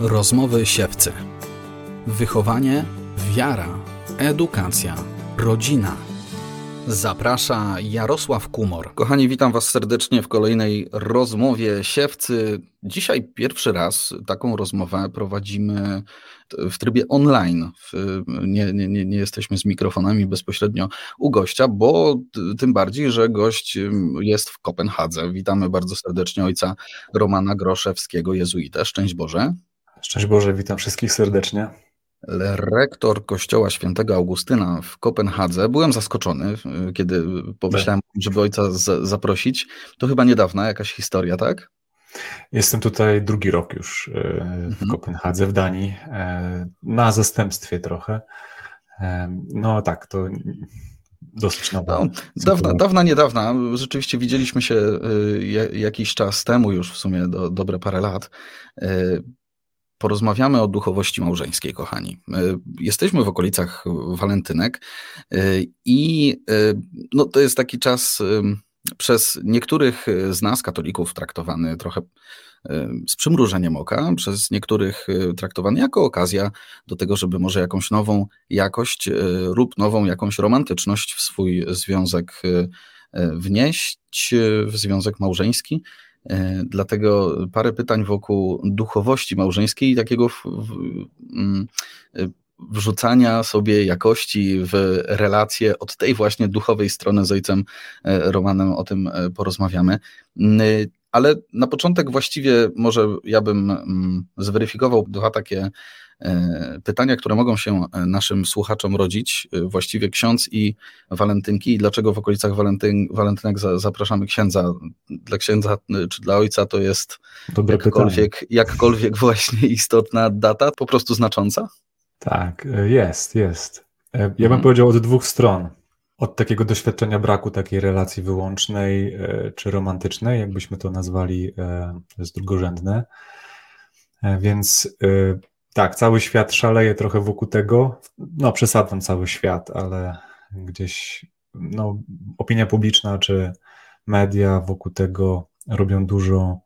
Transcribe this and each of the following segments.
Rozmowy Siewcy. Wychowanie, wiara, edukacja, rodzina. Zaprasza Jarosław Kumor. Kochani, witam Was serdecznie w kolejnej Rozmowie Siewcy. Dzisiaj pierwszy raz taką rozmowę prowadzimy w trybie online. Nie jesteśmy z mikrofonami bezpośrednio u gościa, bo tym bardziej, że gość jest w Kopenhadze. Witamy bardzo serdecznie ojca Romana Groszewskiego, jezuitę. Szczęść Boże. Szczęść Boże, witam wszystkich serdecznie. Rektor Kościoła Świętego Augustyna w Kopenhadze. Byłem zaskoczony, kiedy pomyślałem, żeby ojca zaprosić. To chyba niedawna jakaś historia, tak? Jestem tutaj drugi rok już w Kopenhadze, w Danii, na zastępstwie trochę. No tak, to dosyć nowa. Dawna, niedawna. Rzeczywiście widzieliśmy się jakiś czas temu już, w sumie dobre parę lat. Porozmawiamy o duchowości małżeńskiej, kochani. Jesteśmy w okolicach walentynek i no, to jest taki czas przez niektórych z nas, katolików, traktowany trochę z przymrużeniem oka, przez niektórych traktowany jako okazja do tego, żeby może jakąś nową jakość lub nową jakąś romantyczność w swój związek wnieść, w związek małżeński. Dlatego parę pytań wokół duchowości małżeńskiej i takiego wrzucania sobie jakości w relacje od tej właśnie duchowej strony z ojcem Romanem, o tym porozmawiamy. Ale na początek właściwie może ja bym zweryfikował dwa takie pytania, które mogą się naszym słuchaczom rodzić, właściwie ksiądz i walentynki, i dlaczego w okolicach walentynek zapraszamy księdza. Dla księdza czy dla ojca to jest jakkolwiek właśnie istotna data, po prostu znacząca? Tak, jest. Ja bym powiedział od dwóch stron. Od takiego doświadczenia braku takiej relacji wyłącznej czy romantycznej, jakbyśmy to nazwali, to jest drugorzędne. Więc tak, cały świat szaleje trochę wokół tego. No, przesadzam cały świat, ale gdzieś opinia publiczna czy media wokół tego robią dużo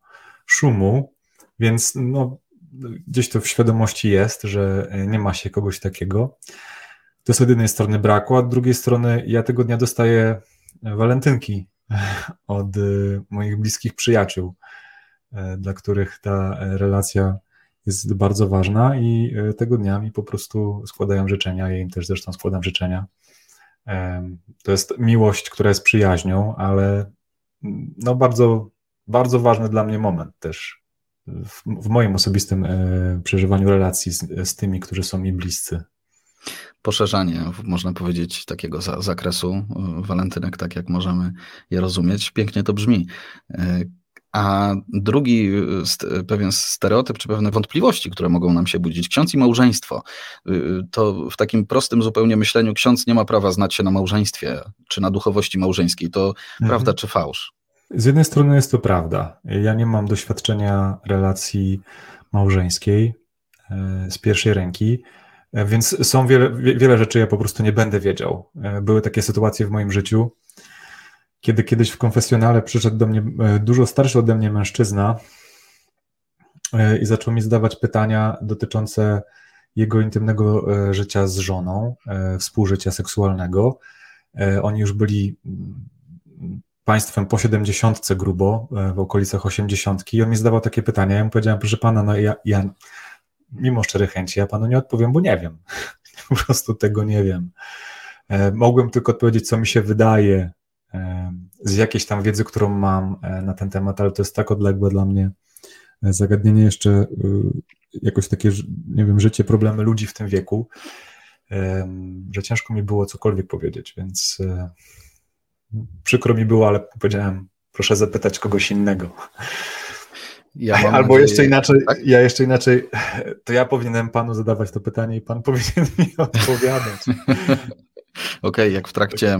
szumu, więc gdzieś to w świadomości jest, że nie ma się kogoś takiego. To jest od jednej strony braku, a od drugiej strony ja tego dnia dostaję walentynki od moich bliskich przyjaciół, dla których ta relacja jest bardzo ważna i tego dnia mi po prostu składają życzenia, ja im też zresztą składam życzenia. To jest miłość, która jest przyjaźnią, ale bardzo, bardzo ważny dla mnie moment też w moim osobistym przeżywaniu relacji z tymi, którzy są mi bliscy. Poszerzanie, można powiedzieć, takiego zakresu walentynek, tak jak możemy je rozumieć. Pięknie to brzmi. A drugi pewien stereotyp, czy pewne wątpliwości, które mogą nam się budzić. Ksiądz i małżeństwo. To w takim prostym zupełnie myśleniu ksiądz nie ma prawa znać się na małżeństwie, czy na duchowości małżeńskiej. To prawda czy fałsz? Z jednej strony jest to prawda. Ja nie mam doświadczenia relacji małżeńskiej z pierwszej ręki. Więc są wiele rzeczy, ja po prostu nie będę wiedział. Były takie sytuacje w moim życiu, kiedy kiedyś w konfesjonale przyszedł do mnie dużo starszy ode mnie mężczyzna i zaczął mi zadawać pytania dotyczące jego intymnego życia z żoną, współżycia seksualnego. Oni już byli państwem po 70 grubo, w okolicach 80 i on mi zadawał takie pytania. Ja mu powiedziałem, proszę pana, ja mimo szczerej chęci ja panu nie odpowiem, bo nie wiem. Po prostu tego nie wiem. Mogłem tylko odpowiedzieć, co mi się wydaje z jakiejś tam wiedzy, którą mam na ten temat, ale to jest tak odległe dla mnie zagadnienie, jeszcze jakoś takie, nie wiem, życie, problemy ludzi w tym wieku, że ciężko mi było cokolwiek powiedzieć, więc przykro mi było, ale powiedziałem, proszę zapytać kogoś innego. Albo jeszcze inaczej, tak? To ja powinienem panu zadawać to pytanie i pan powinien mi odpowiadać. Okej, jak w trakcie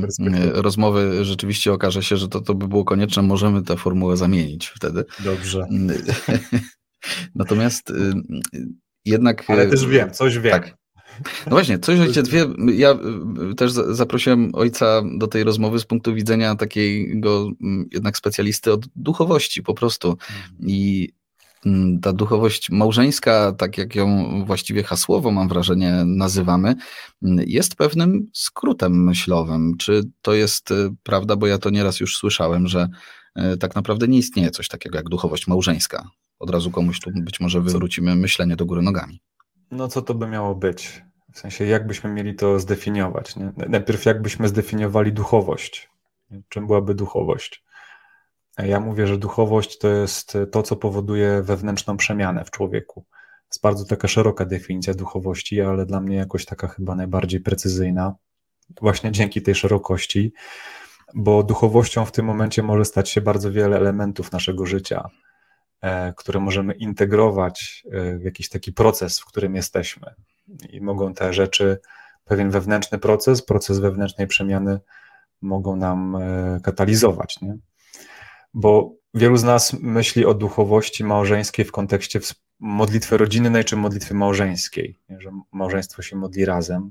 rozmowy rzeczywiście okaże się, że to by było konieczne, możemy tę formułę zamienić wtedy. Dobrze. Natomiast jednak... Ale też wiem, coś wiem. Tak. No właśnie, coś ojciec wie, ja też zaprosiłem ojca do tej rozmowy z punktu widzenia takiego jednak specjalisty od duchowości po prostu i ta duchowość małżeńska, tak jak ją właściwie hasłowo, mam wrażenie, nazywamy, jest pewnym skrótem myślowym. Czy to jest prawda? Bo ja to nieraz już słyszałem, że tak naprawdę nie istnieje coś takiego jak duchowość małżeńska. Od razu komuś tu być może wywrócimy myślenie do góry nogami. No co to by miało być? W sensie jak byśmy mieli to zdefiniować? Nie? Najpierw jak byśmy zdefiniowali duchowość? Czym byłaby duchowość? Ja mówię, że duchowość to jest to, co powoduje wewnętrzną przemianę w człowieku. Jest bardzo taka szeroka definicja duchowości, ale dla mnie jakoś taka chyba najbardziej precyzyjna. Właśnie dzięki tej szerokości, bo duchowością w tym momencie może stać się bardzo wiele elementów naszego życia, które możemy integrować w jakiś taki proces, w którym jesteśmy. I mogą te rzeczy, pewien wewnętrzny proces wewnętrznej przemiany mogą nam katalizować, nie? Bo wielu z nas myśli o duchowości małżeńskiej w kontekście modlitwy rodzinnej czy modlitwy małżeńskiej, że małżeństwo się modli razem.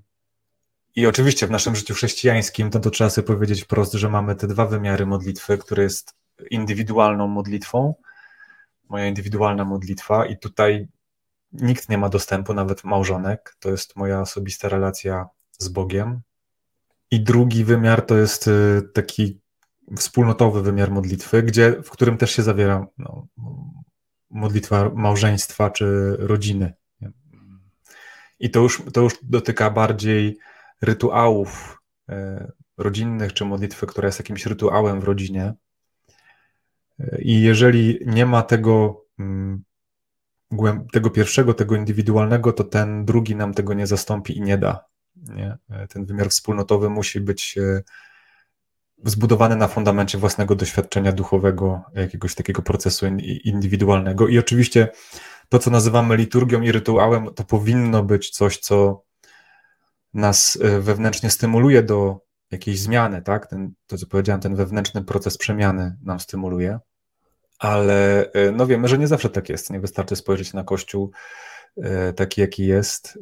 I oczywiście w naszym życiu chrześcijańskim to trzeba sobie powiedzieć wprost, że mamy te dwa wymiary modlitwy, które jest indywidualną modlitwą, moja indywidualna modlitwa i tutaj nikt nie ma dostępu, nawet małżonek, to jest moja osobista relacja z Bogiem. I drugi wymiar to jest taki wspólnotowy wymiar modlitwy, w którym też się zawiera modlitwa małżeństwa czy rodziny. I to już dotyka bardziej rytuałów rodzinnych, czy modlitwy, która jest jakimś rytuałem w rodzinie. I jeżeli nie ma tego pierwszego, tego indywidualnego, to ten drugi nam tego nie zastąpi i nie da. Nie? Ten wymiar wspólnotowy musi być zbudowany na fundamencie własnego doświadczenia duchowego, jakiegoś takiego procesu indywidualnego. I oczywiście to, co nazywamy liturgią i rytuałem, to powinno być coś, co nas wewnętrznie stymuluje do jakiejś zmiany, tak? To, co powiedziałem, ten wewnętrzny proces przemiany nam stymuluje, ale wiemy, że nie zawsze tak jest. Nie wystarczy spojrzeć na Kościół taki, jaki jest.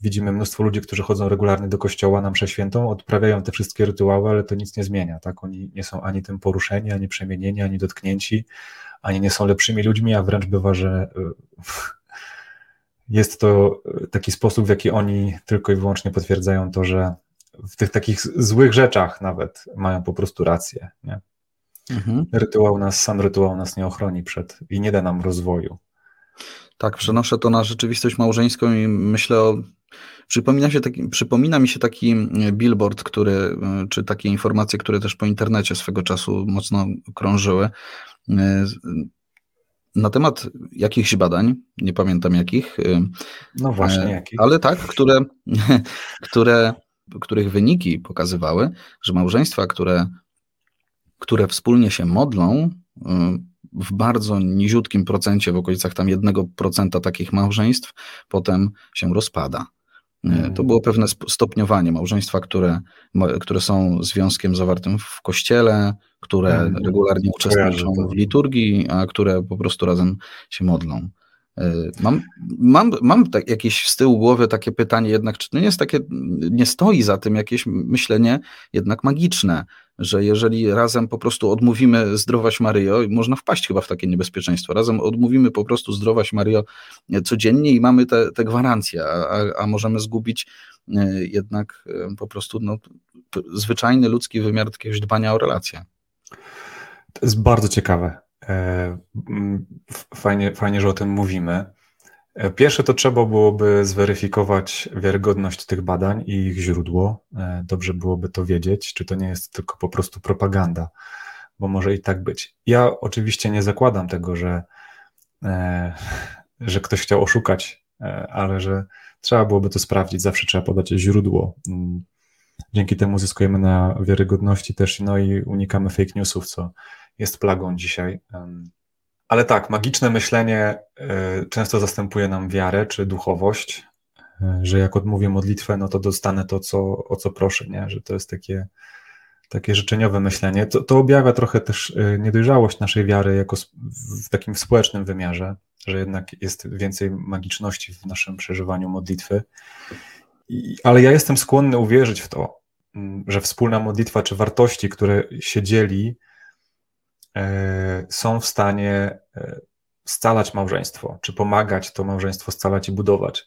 Widzimy mnóstwo ludzi, którzy chodzą regularnie do kościoła na mszę świętą, odprawiają te wszystkie rytuały, ale to nic nie zmienia, tak? Oni nie są ani tym poruszeni, ani przemienieni, ani dotknięci, ani nie są lepszymi ludźmi, a wręcz bywa, że jest to taki sposób, w jaki oni tylko i wyłącznie potwierdzają to, że w tych takich złych rzeczach nawet mają po prostu rację, nie? Mhm. Sam rytuał nas nie ochroni i nie da nam rozwoju. Tak, przenoszę to na rzeczywistość małżeńską i myślę przypomina mi się taki billboard, czy takie informacje, które też po internecie swego czasu mocno krążyły, na temat jakichś badań, nie pamiętam jakich. No właśnie, jakich. Ale tak, których wyniki pokazywały, że małżeństwa, które wspólnie się modlą, w bardzo niziutkim procencie, w okolicach tam 1% takich małżeństw, potem się rozpada. To było pewne stopniowanie małżeństwa, które są związkiem zawartym w kościele, które regularnie uczestniczą w liturgii, a które po prostu razem się modlą. Mam tak jakieś z tyłu głowy takie pytanie jednak, czy to nie stoi za tym jakieś myślenie jednak magiczne, że jeżeli razem po prostu odmówimy zdrowaś Maryjo, można wpaść chyba w takie niebezpieczeństwo, razem odmówimy po prostu zdrowaś Maryjo codziennie i mamy te gwarancje, a możemy zgubić jednak po prostu zwyczajny ludzki wymiar jakiegoś dbania o relacje. To jest bardzo ciekawe. Fajnie, że o tym mówimy. Pierwsze to trzeba byłoby zweryfikować wiarygodność tych badań i ich źródło. Dobrze byłoby to wiedzieć, czy to nie jest tylko po prostu propaganda, bo może i tak być. Ja oczywiście nie zakładam tego, że ktoś chciał oszukać, ale że trzeba byłoby to sprawdzić. Zawsze trzeba podać źródło. Dzięki temu zyskujemy na wiarygodności też, i unikamy fake newsów, co jest plagą dzisiaj. Ale tak, magiczne myślenie często zastępuje nam wiarę czy duchowość, że jak odmówię modlitwę, to dostanę to, o co proszę, nie? Że to jest takie życzeniowe myślenie. To objawia trochę też niedojrzałość naszej wiary jako w takim społecznym wymiarze, że jednak jest więcej magiczności w naszym przeżywaniu modlitwy. Ale ja jestem skłonny uwierzyć w to, że wspólna modlitwa czy wartości, które się dzieli, są w stanie scalać małżeństwo, czy pomagać to małżeństwo scalać i budować.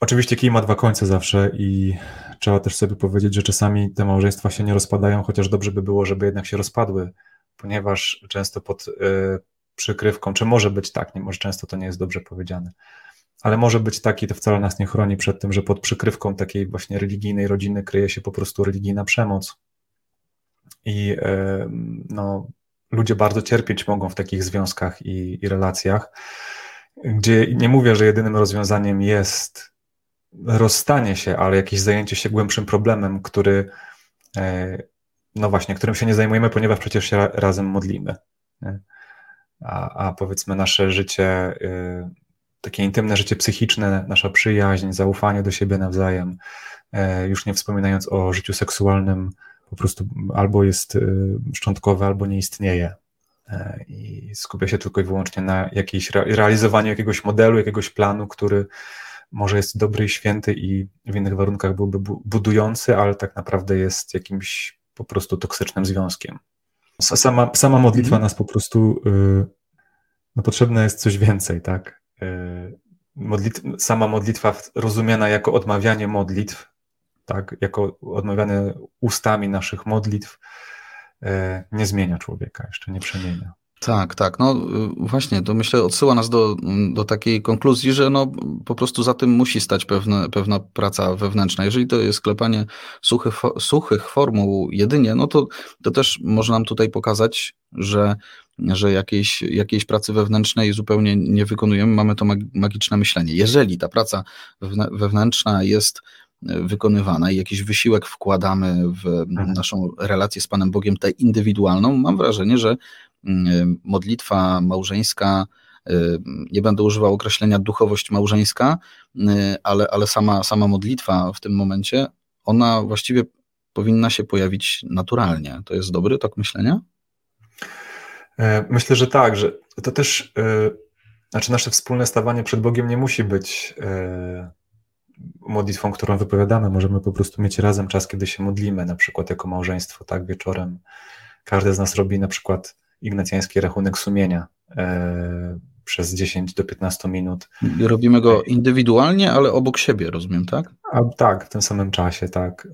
Oczywiście kij ma dwa końce zawsze i trzeba też sobie powiedzieć, że czasami te małżeństwa się nie rozpadają, chociaż dobrze by było, żeby jednak się rozpadły, ponieważ często pod przykrywką, czy może być tak, nie, może często to nie jest dobrze powiedziane, ale może być tak i to wcale nas nie chroni przed tym, że pod przykrywką takiej właśnie religijnej rodziny kryje się po prostu religijna przemoc. I ludzie bardzo cierpieć mogą w takich związkach i relacjach, gdzie nie mówię, że jedynym rozwiązaniem jest rozstanie się, ale jakieś zajęcie się głębszym problemem, który, którym się nie zajmujemy, ponieważ przecież się razem modlimy. A powiedzmy nasze życie, takie intymne życie psychiczne, nasza przyjaźń, zaufanie do siebie nawzajem, już nie wspominając o życiu seksualnym, po prostu albo jest szczątkowe, albo nie istnieje. I skupia się tylko i wyłącznie na realizowaniu jakiegoś modelu, jakiegoś planu, który może jest dobry i święty i w innych warunkach byłby budujący, ale tak naprawdę jest jakimś po prostu toksycznym związkiem. Sama modlitwa nas po prostu, potrzebne jest coś więcej, tak? Sama modlitwa rozumiana jako odmawianie modlitw, tak, jako odmawiane ustami naszych modlitw, nie zmienia człowieka, jeszcze nie przemienia. Tak. No właśnie, to myślę odsyła nas do takiej konkluzji, że po prostu za tym musi stać pewna praca wewnętrzna. Jeżeli to jest klepanie suchych formuł jedynie, to też może nam tutaj pokazać, że jakiejś pracy wewnętrznej zupełnie nie wykonujemy. Mamy to magiczne myślenie. Jeżeli ta praca wewnętrzna jest wykonywana i jakiś wysiłek wkładamy w naszą relację z Panem Bogiem, tę indywidualną, mam wrażenie, że modlitwa małżeńska, nie będę używał określenia duchowość małżeńska, ale sama modlitwa w tym momencie, ona właściwie powinna się pojawić naturalnie. To jest dobry tok myślenia? Myślę, że tak, że to też, nasze wspólne stawanie przed Bogiem nie musi być modlitwą, którą wypowiadamy. Możemy po prostu mieć razem czas, kiedy się modlimy, na przykład jako małżeństwo, tak, wieczorem. Każdy z nas robi na przykład ignacjański rachunek sumienia przez 10 do 15 minut. Robimy go indywidualnie, ale obok siebie, rozumiem, tak? Tak, w tym samym czasie, tak.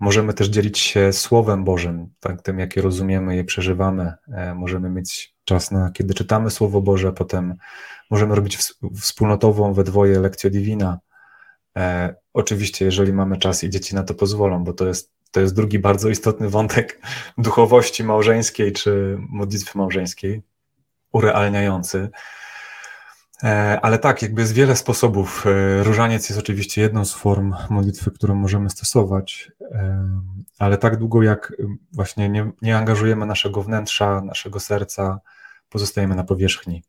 Możemy też dzielić się Słowem Bożym, tak, tym, jakie rozumiemy, je przeżywamy. Możemy mieć czas, kiedy czytamy Słowo Boże, potem możemy robić wspólnotową we dwoje lekcję divina. Oczywiście, jeżeli mamy czas i dzieci na to pozwolą, bo to jest drugi bardzo istotny wątek duchowości małżeńskiej czy modlitwy małżeńskiej, urealniający. Ale tak, jakby jest wiele sposobów. Różaniec jest oczywiście jedną z form modlitwy, którą możemy stosować, ale tak długo jak właśnie nie angażujemy naszego wnętrza, naszego serca, pozostajemy na powierzchni.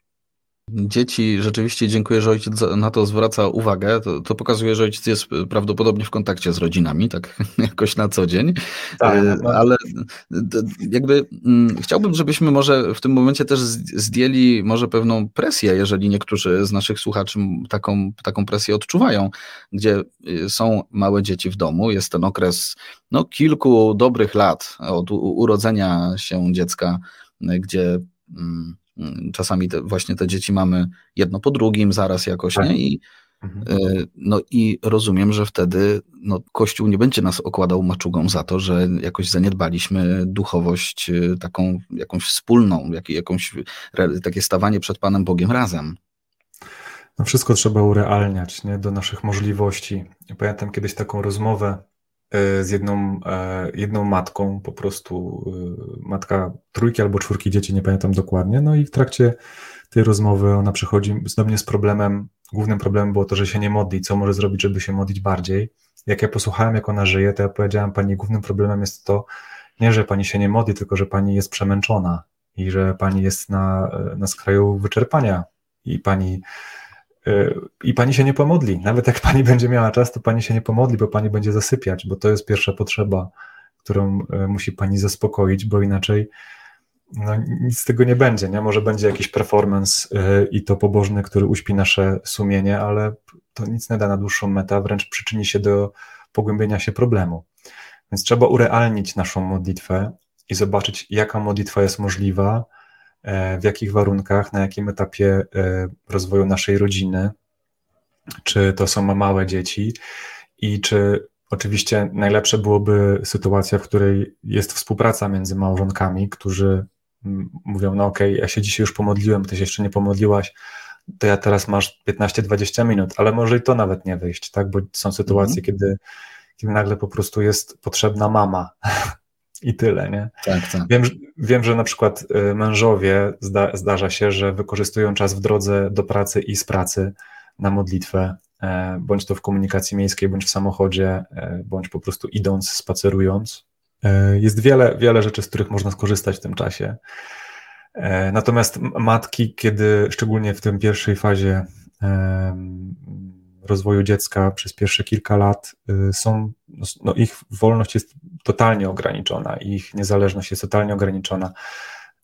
Dzieci, rzeczywiście dziękuję, że ojciec na to zwraca uwagę. To pokazuje, że ojciec jest prawdopodobnie w kontakcie z rodzinami, tak jakoś na co dzień. Tak. Ale jakby chciałbym, żebyśmy może w tym momencie też zdjęli może pewną presję, jeżeli niektórzy z naszych słuchaczy taką presję odczuwają, gdzie są małe dzieci w domu, jest ten okres kilku dobrych lat od urodzenia się dziecka, gdzie czasami te dzieci mamy jedno po drugim, zaraz jakoś, nie? I rozumiem, że wtedy Kościół nie będzie nas okładał maczugą za to, że jakoś zaniedbaliśmy duchowość taką jakąś wspólną, takie stawanie przed Panem Bogiem razem. Wszystko trzeba urealniać, nie? Do naszych możliwości. Ja pamiętam kiedyś taką rozmowę z jedną matką, po prostu matka trójki albo czwórki dzieci, nie pamiętam dokładnie, i w trakcie tej rozmowy ona przychodzi do mnie z problemem, głównym problemem było to, że się nie modli, co może zrobić, żeby się modlić bardziej. Jak ja posłuchałem, jak ona żyje, to ja powiedziałem: pani, głównym problemem jest to, nie, że pani się nie modli, tylko że pani jest przemęczona i że pani jest na skraju wyczerpania i pani się nie pomodli. Nawet jak pani będzie miała czas, to pani się nie pomodli, bo pani będzie zasypiać, bo to jest pierwsza potrzeba, którą musi pani zaspokoić, bo inaczej nic z tego nie będzie. Nie? Może będzie jakiś performance i to pobożny, który uśpi nasze sumienie, ale to nic nie da na dłuższą metę, wręcz przyczyni się do pogłębienia się problemu. Więc trzeba urealnić naszą modlitwę i zobaczyć, jaka modlitwa jest możliwa, w jakich warunkach, na jakim etapie rozwoju naszej rodziny, czy to są małe dzieci i czy oczywiście najlepsze byłoby sytuacja, w której jest współpraca między małżonkami, którzy mówią, no okej, ja się dzisiaj już pomodliłem, ty się jeszcze nie pomodliłaś, to ja teraz masz 15-20 minut, ale może i to nawet nie wyjść, tak? Bo są sytuacje, kiedy nagle po prostu jest potrzebna mama i tyle, nie? Tak. Wiem, że na przykład mężowie zdarza się, że wykorzystują czas w drodze do pracy i z pracy na modlitwę, bądź to w komunikacji miejskiej, bądź w samochodzie, bądź po prostu idąc, spacerując. Jest wiele rzeczy, z których można skorzystać w tym czasie. Natomiast matki, kiedy szczególnie w tej pierwszej fazie rozwoju dziecka przez pierwsze kilka lat ich wolność jest totalnie ograniczona, ich niezależność jest totalnie ograniczona.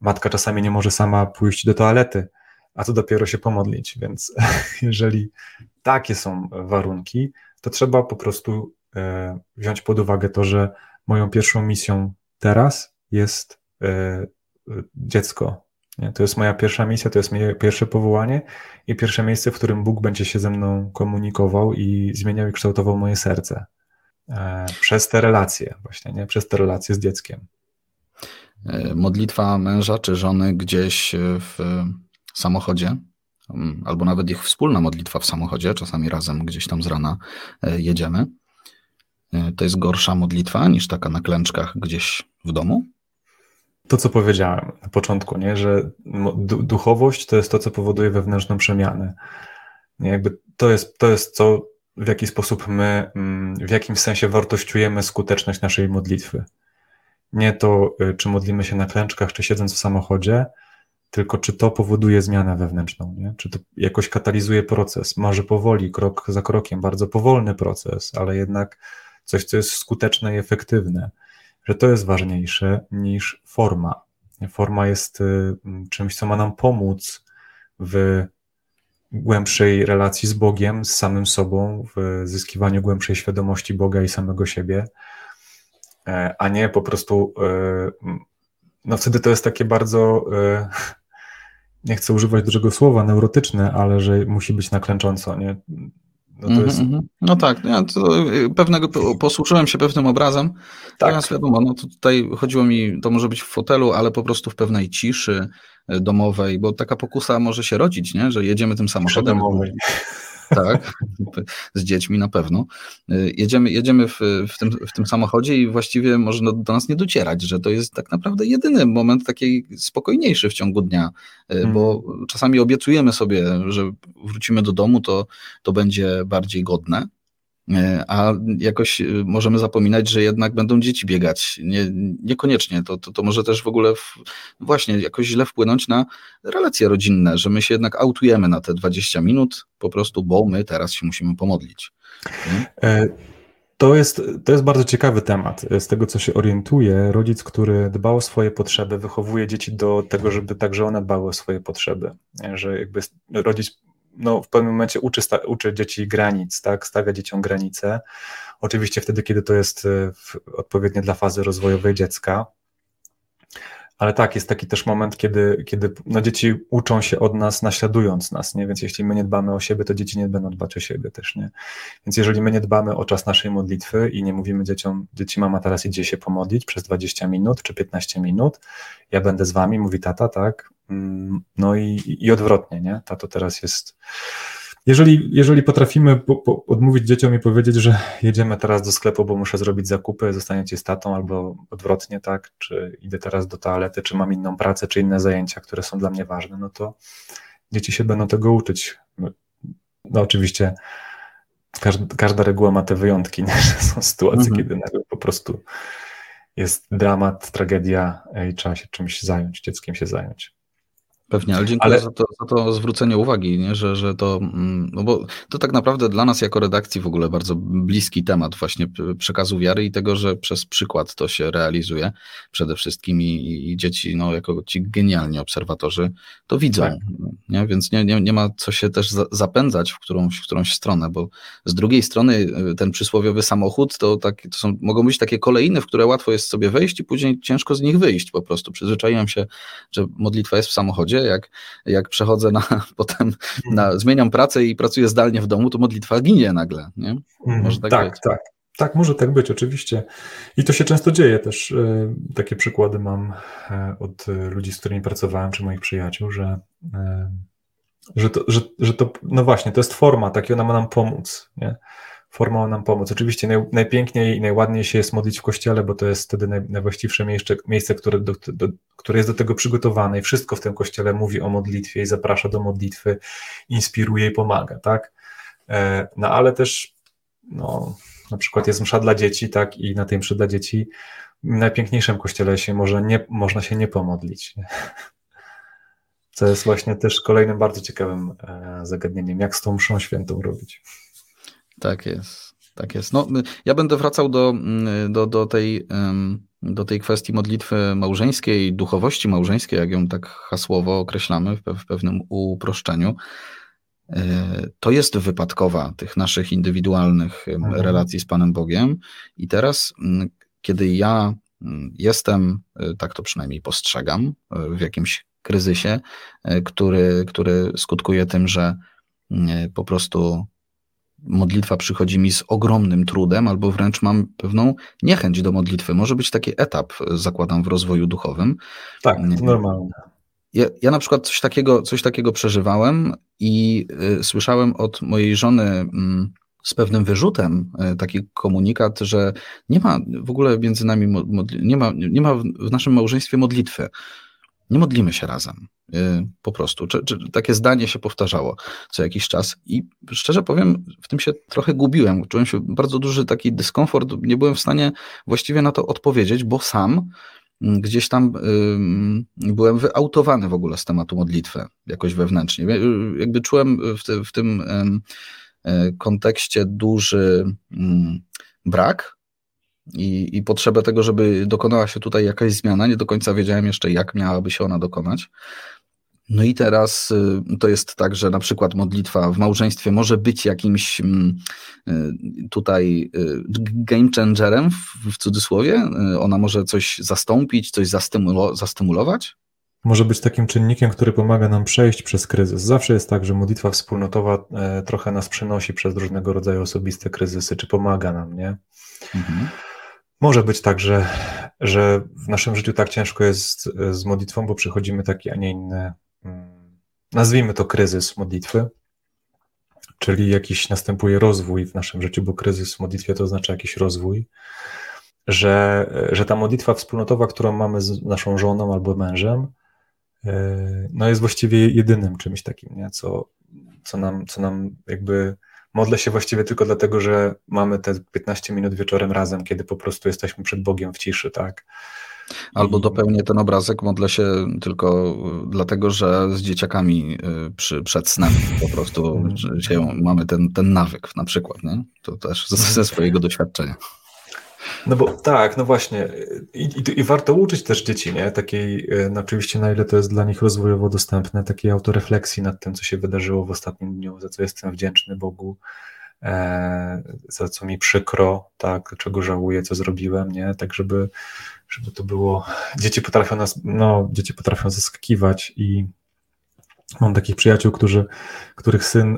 Matka czasami nie może sama pójść do toalety, a to dopiero się pomodlić, więc jeżeli takie są warunki, to trzeba po prostu wziąć pod uwagę to, że moją pierwszą misją teraz jest dziecko. Nie? To jest moja pierwsza misja, to jest moje pierwsze powołanie i pierwsze miejsce, w którym Bóg będzie się ze mną komunikował i zmieniał i kształtował moje serce. Przez te relacje właśnie, nie? Przez te relacje z dzieckiem. Modlitwa męża czy żony gdzieś w samochodzie, albo nawet ich wspólna modlitwa w samochodzie, czasami razem gdzieś tam z rana jedziemy. To jest gorsza modlitwa niż taka na klęczkach gdzieś w domu? To, co powiedziałem na początku, nie? Że duchowość to jest to, co powoduje wewnętrzną przemianę. Nie? Jakby to jest to, w jaki sposób my, w jakim sensie wartościujemy skuteczność naszej modlitwy. Nie to, czy modlimy się na klęczkach, czy siedząc w samochodzie, tylko czy to powoduje zmianę wewnętrzną, nie? Czy to jakoś katalizuje proces. Może powoli, krok za krokiem, bardzo powolny proces, ale jednak coś, co jest skuteczne i efektywne, że to jest ważniejsze niż forma. Forma jest czymś, co ma nam pomóc w głębszej relacji z Bogiem, z samym sobą, w zyskiwaniu głębszej świadomości Boga i samego siebie, a nie po prostu... No wtedy to jest takie bardzo, nie chcę używać dużego słowa, neurotyczne, ale że musi być naklęcząco, nie? No, to jest... no tak, ja posłużyłem się pewnym obrazem. Tak. Natomiast wiadomo, no tutaj chodziło mi, to może być w fotelu, ale po prostu w pewnej ciszy domowej, bo taka pokusa może się rodzić, nie? Że jedziemy tym samochodem. Tak, z dziećmi na pewno. Jedziemy w tym samochodzie i właściwie może do nas nie docierać, że to jest tak naprawdę jedyny moment taki spokojniejszy w ciągu dnia, bo czasami obiecujemy sobie, że wrócimy do domu, to będzie bardziej godne, a jakoś możemy zapominać, że jednak będą dzieci biegać. Niekoniecznie. To może też w ogóle właśnie jakoś źle wpłynąć na relacje rodzinne, że my się jednak autujemy na te 20 minut po prostu, bo my teraz się musimy pomodlić. To jest bardzo ciekawy temat. Z tego, co się orientuję, rodzic, który dba o swoje potrzeby, wychowuje dzieci do tego, żeby także one dbały o swoje potrzeby. Że jakby rodzic w pewnym momencie uczy dzieci granic, tak? Stawia dzieciom granice. Oczywiście wtedy, kiedy to jest odpowiednie dla fazy rozwojowej dziecka. Ale tak, jest taki też moment, kiedy dzieci uczą się od nas, naśladując nas, nie? Więc jeśli my nie dbamy o siebie, to dzieci nie będą dbać o siebie też, nie? Więc jeżeli my nie dbamy o czas naszej modlitwy i nie mówimy dzieciom, dzieci, mama teraz idzie się pomodlić przez 20 minut czy 15 minut, ja będę z wami, mówi tata, tak? No i odwrotnie, nie? Tato teraz jest... Jeżeli potrafimy odmówić dzieciom i powiedzieć, że jedziemy teraz do sklepu, bo muszę zrobić zakupy, zostaniecie z tatą, albo odwrotnie, tak, czy idę teraz do toalety, czy mam inną pracę, czy inne zajęcia, które są dla mnie ważne, no to dzieci się będą tego uczyć. No oczywiście każda reguła ma te wyjątki, nie? Są sytuacje, kiedy nagle po prostu jest dramat, tragedia i trzeba się czymś zająć, dzieckiem się zająć. Pewnie, ale dziękuję za to zwrócenie uwagi, nie? Że to, no bo to tak naprawdę dla nas jako redakcji w ogóle bardzo bliski temat właśnie przekazu wiary i tego, że przez przykład to się realizuje przede wszystkim i dzieci, no jako ci genialni obserwatorzy to widzą, tak. Nie? Więc nie ma co się też zapędzać w którąś stronę, bo z drugiej strony ten przysłowiowy samochód mogą być takie kolejne, w które łatwo jest sobie wejść i później ciężko z nich wyjść po prostu. Przyzwyczaiłem się, że modlitwa jest w samochodzie. Jak przechodzę zmieniam pracę i pracuję zdalnie w domu, to modlitwa ginie nagle, nie? Może tak, może tak być, oczywiście. I to się często dzieje też. Takie przykłady mam od ludzi, z którymi pracowałem, czy moich przyjaciół, że to, no właśnie, to jest forma, tak, i ona ma nam pomóc, nie? Forma ma nam pomóc. Oczywiście najpiękniej i najładniej się jest modlić w kościele, bo to jest wtedy najwłaściwsze miejsce, które jest do tego przygotowane i wszystko w tym kościele mówi o modlitwie i zaprasza do modlitwy, inspiruje i pomaga, tak? No ale też, no, na przykład jest msza dla dzieci, tak? I na tej mszy dla dzieci w najpiękniejszym kościele można się nie pomodlić. Co jest właśnie też kolejnym bardzo ciekawym zagadnieniem, jak z tą mszą świętą robić. Tak jest. No, ja będę wracał do tej kwestii modlitwy małżeńskiej, duchowości małżeńskiej, jak ją tak hasłowo określamy w pewnym uproszczeniu. To jest wypadkowa tych naszych indywidualnych relacji z Panem Bogiem. I teraz, kiedy ja jestem, tak to przynajmniej postrzegam, w jakimś kryzysie, który skutkuje tym, że po prostu modlitwa przychodzi mi z ogromnym trudem, albo wręcz mam pewną niechęć do modlitwy. Może być taki etap, zakładam, w rozwoju duchowym. Tak, normalnie. Ja na przykład coś takiego przeżywałem i słyszałem od mojej żony z pewnym wyrzutem taki komunikat, że nie ma w ogóle między nami, nie ma w naszym małżeństwie modlitwy. Nie modlimy się razem, po prostu. Takie zdanie się powtarzało co jakiś czas i szczerze powiem, w tym się trochę gubiłem. Czułem się bardzo duży taki dyskomfort, nie byłem w stanie właściwie na to odpowiedzieć, bo sam gdzieś tam byłem wyautowany w ogóle z tematu modlitwy jakoś wewnętrznie. Jakby czułem w tym kontekście duży brak, i potrzebę tego, żeby dokonała się tutaj jakaś zmiana. Nie do końca wiedziałem jeszcze, jak miałaby się ona dokonać. No i teraz to jest tak, że na przykład modlitwa w małżeństwie może być jakimś tutaj game changerem, w cudzysłowie. Ona może coś zastąpić, coś zastymulować. Może być takim czynnikiem, który pomaga nam przejść przez kryzys. Zawsze jest tak, że modlitwa wspólnotowa trochę nas przenosi przez różnego rodzaju osobiste kryzysy, czy pomaga nam, nie? Mhm. Może być tak, że w naszym życiu tak ciężko jest z modlitwą, bo przechodzimy taki, a nie inny, nazwijmy to kryzys modlitwy, czyli jakiś następuje rozwój w naszym życiu, bo kryzys w modlitwie to oznacza jakiś rozwój, że ta modlitwa wspólnotowa, którą mamy z naszą żoną albo mężem, no jest właściwie jedynym czymś takim, nie? Co nam jakby... Modlę się właściwie tylko dlatego, że mamy te 15 minut wieczorem razem, kiedy po prostu jesteśmy przed Bogiem w ciszy, tak? Albo dopełnię ten obrazek, modlę się tylko dlatego, że z dzieciakami przed snem po prostu mamy ten nawyk na przykład, nie? To też ze swojego doświadczenia. No bo tak, no właśnie. I warto uczyć też dzieci, nie? Takiej, no oczywiście na ile to jest dla nich rozwojowo dostępne, takiej autorefleksji nad tym, co się wydarzyło w ostatnim dniu, za co jestem wdzięczny Bogu, za co mi przykro, tak, czego żałuję, co zrobiłem, nie? Tak, żeby to było... Dzieci potrafią zaskakiwać i mam takich przyjaciół, których syn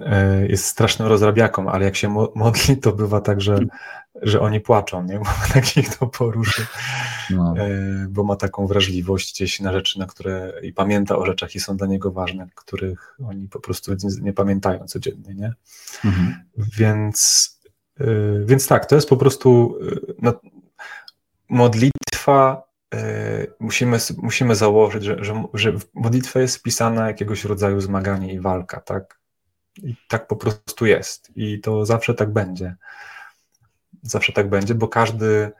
jest strasznym rozrabiaką, ale jak się modli, to bywa tak, że oni płaczą, nie? Bo takich to poruszy, no. Bo ma taką wrażliwość gdzieś na rzeczy, na które i pamięta o rzeczach i są dla niego ważne, których oni po prostu nie pamiętają codziennie, nie? Mhm. Więc tak, to jest po prostu modlitwa. Musimy założyć, że w modlitwę jest wpisana jakiegoś rodzaju zmaganie i walka, tak? I tak po prostu jest. I to zawsze tak będzie. Zawsze tak będzie, bo każdy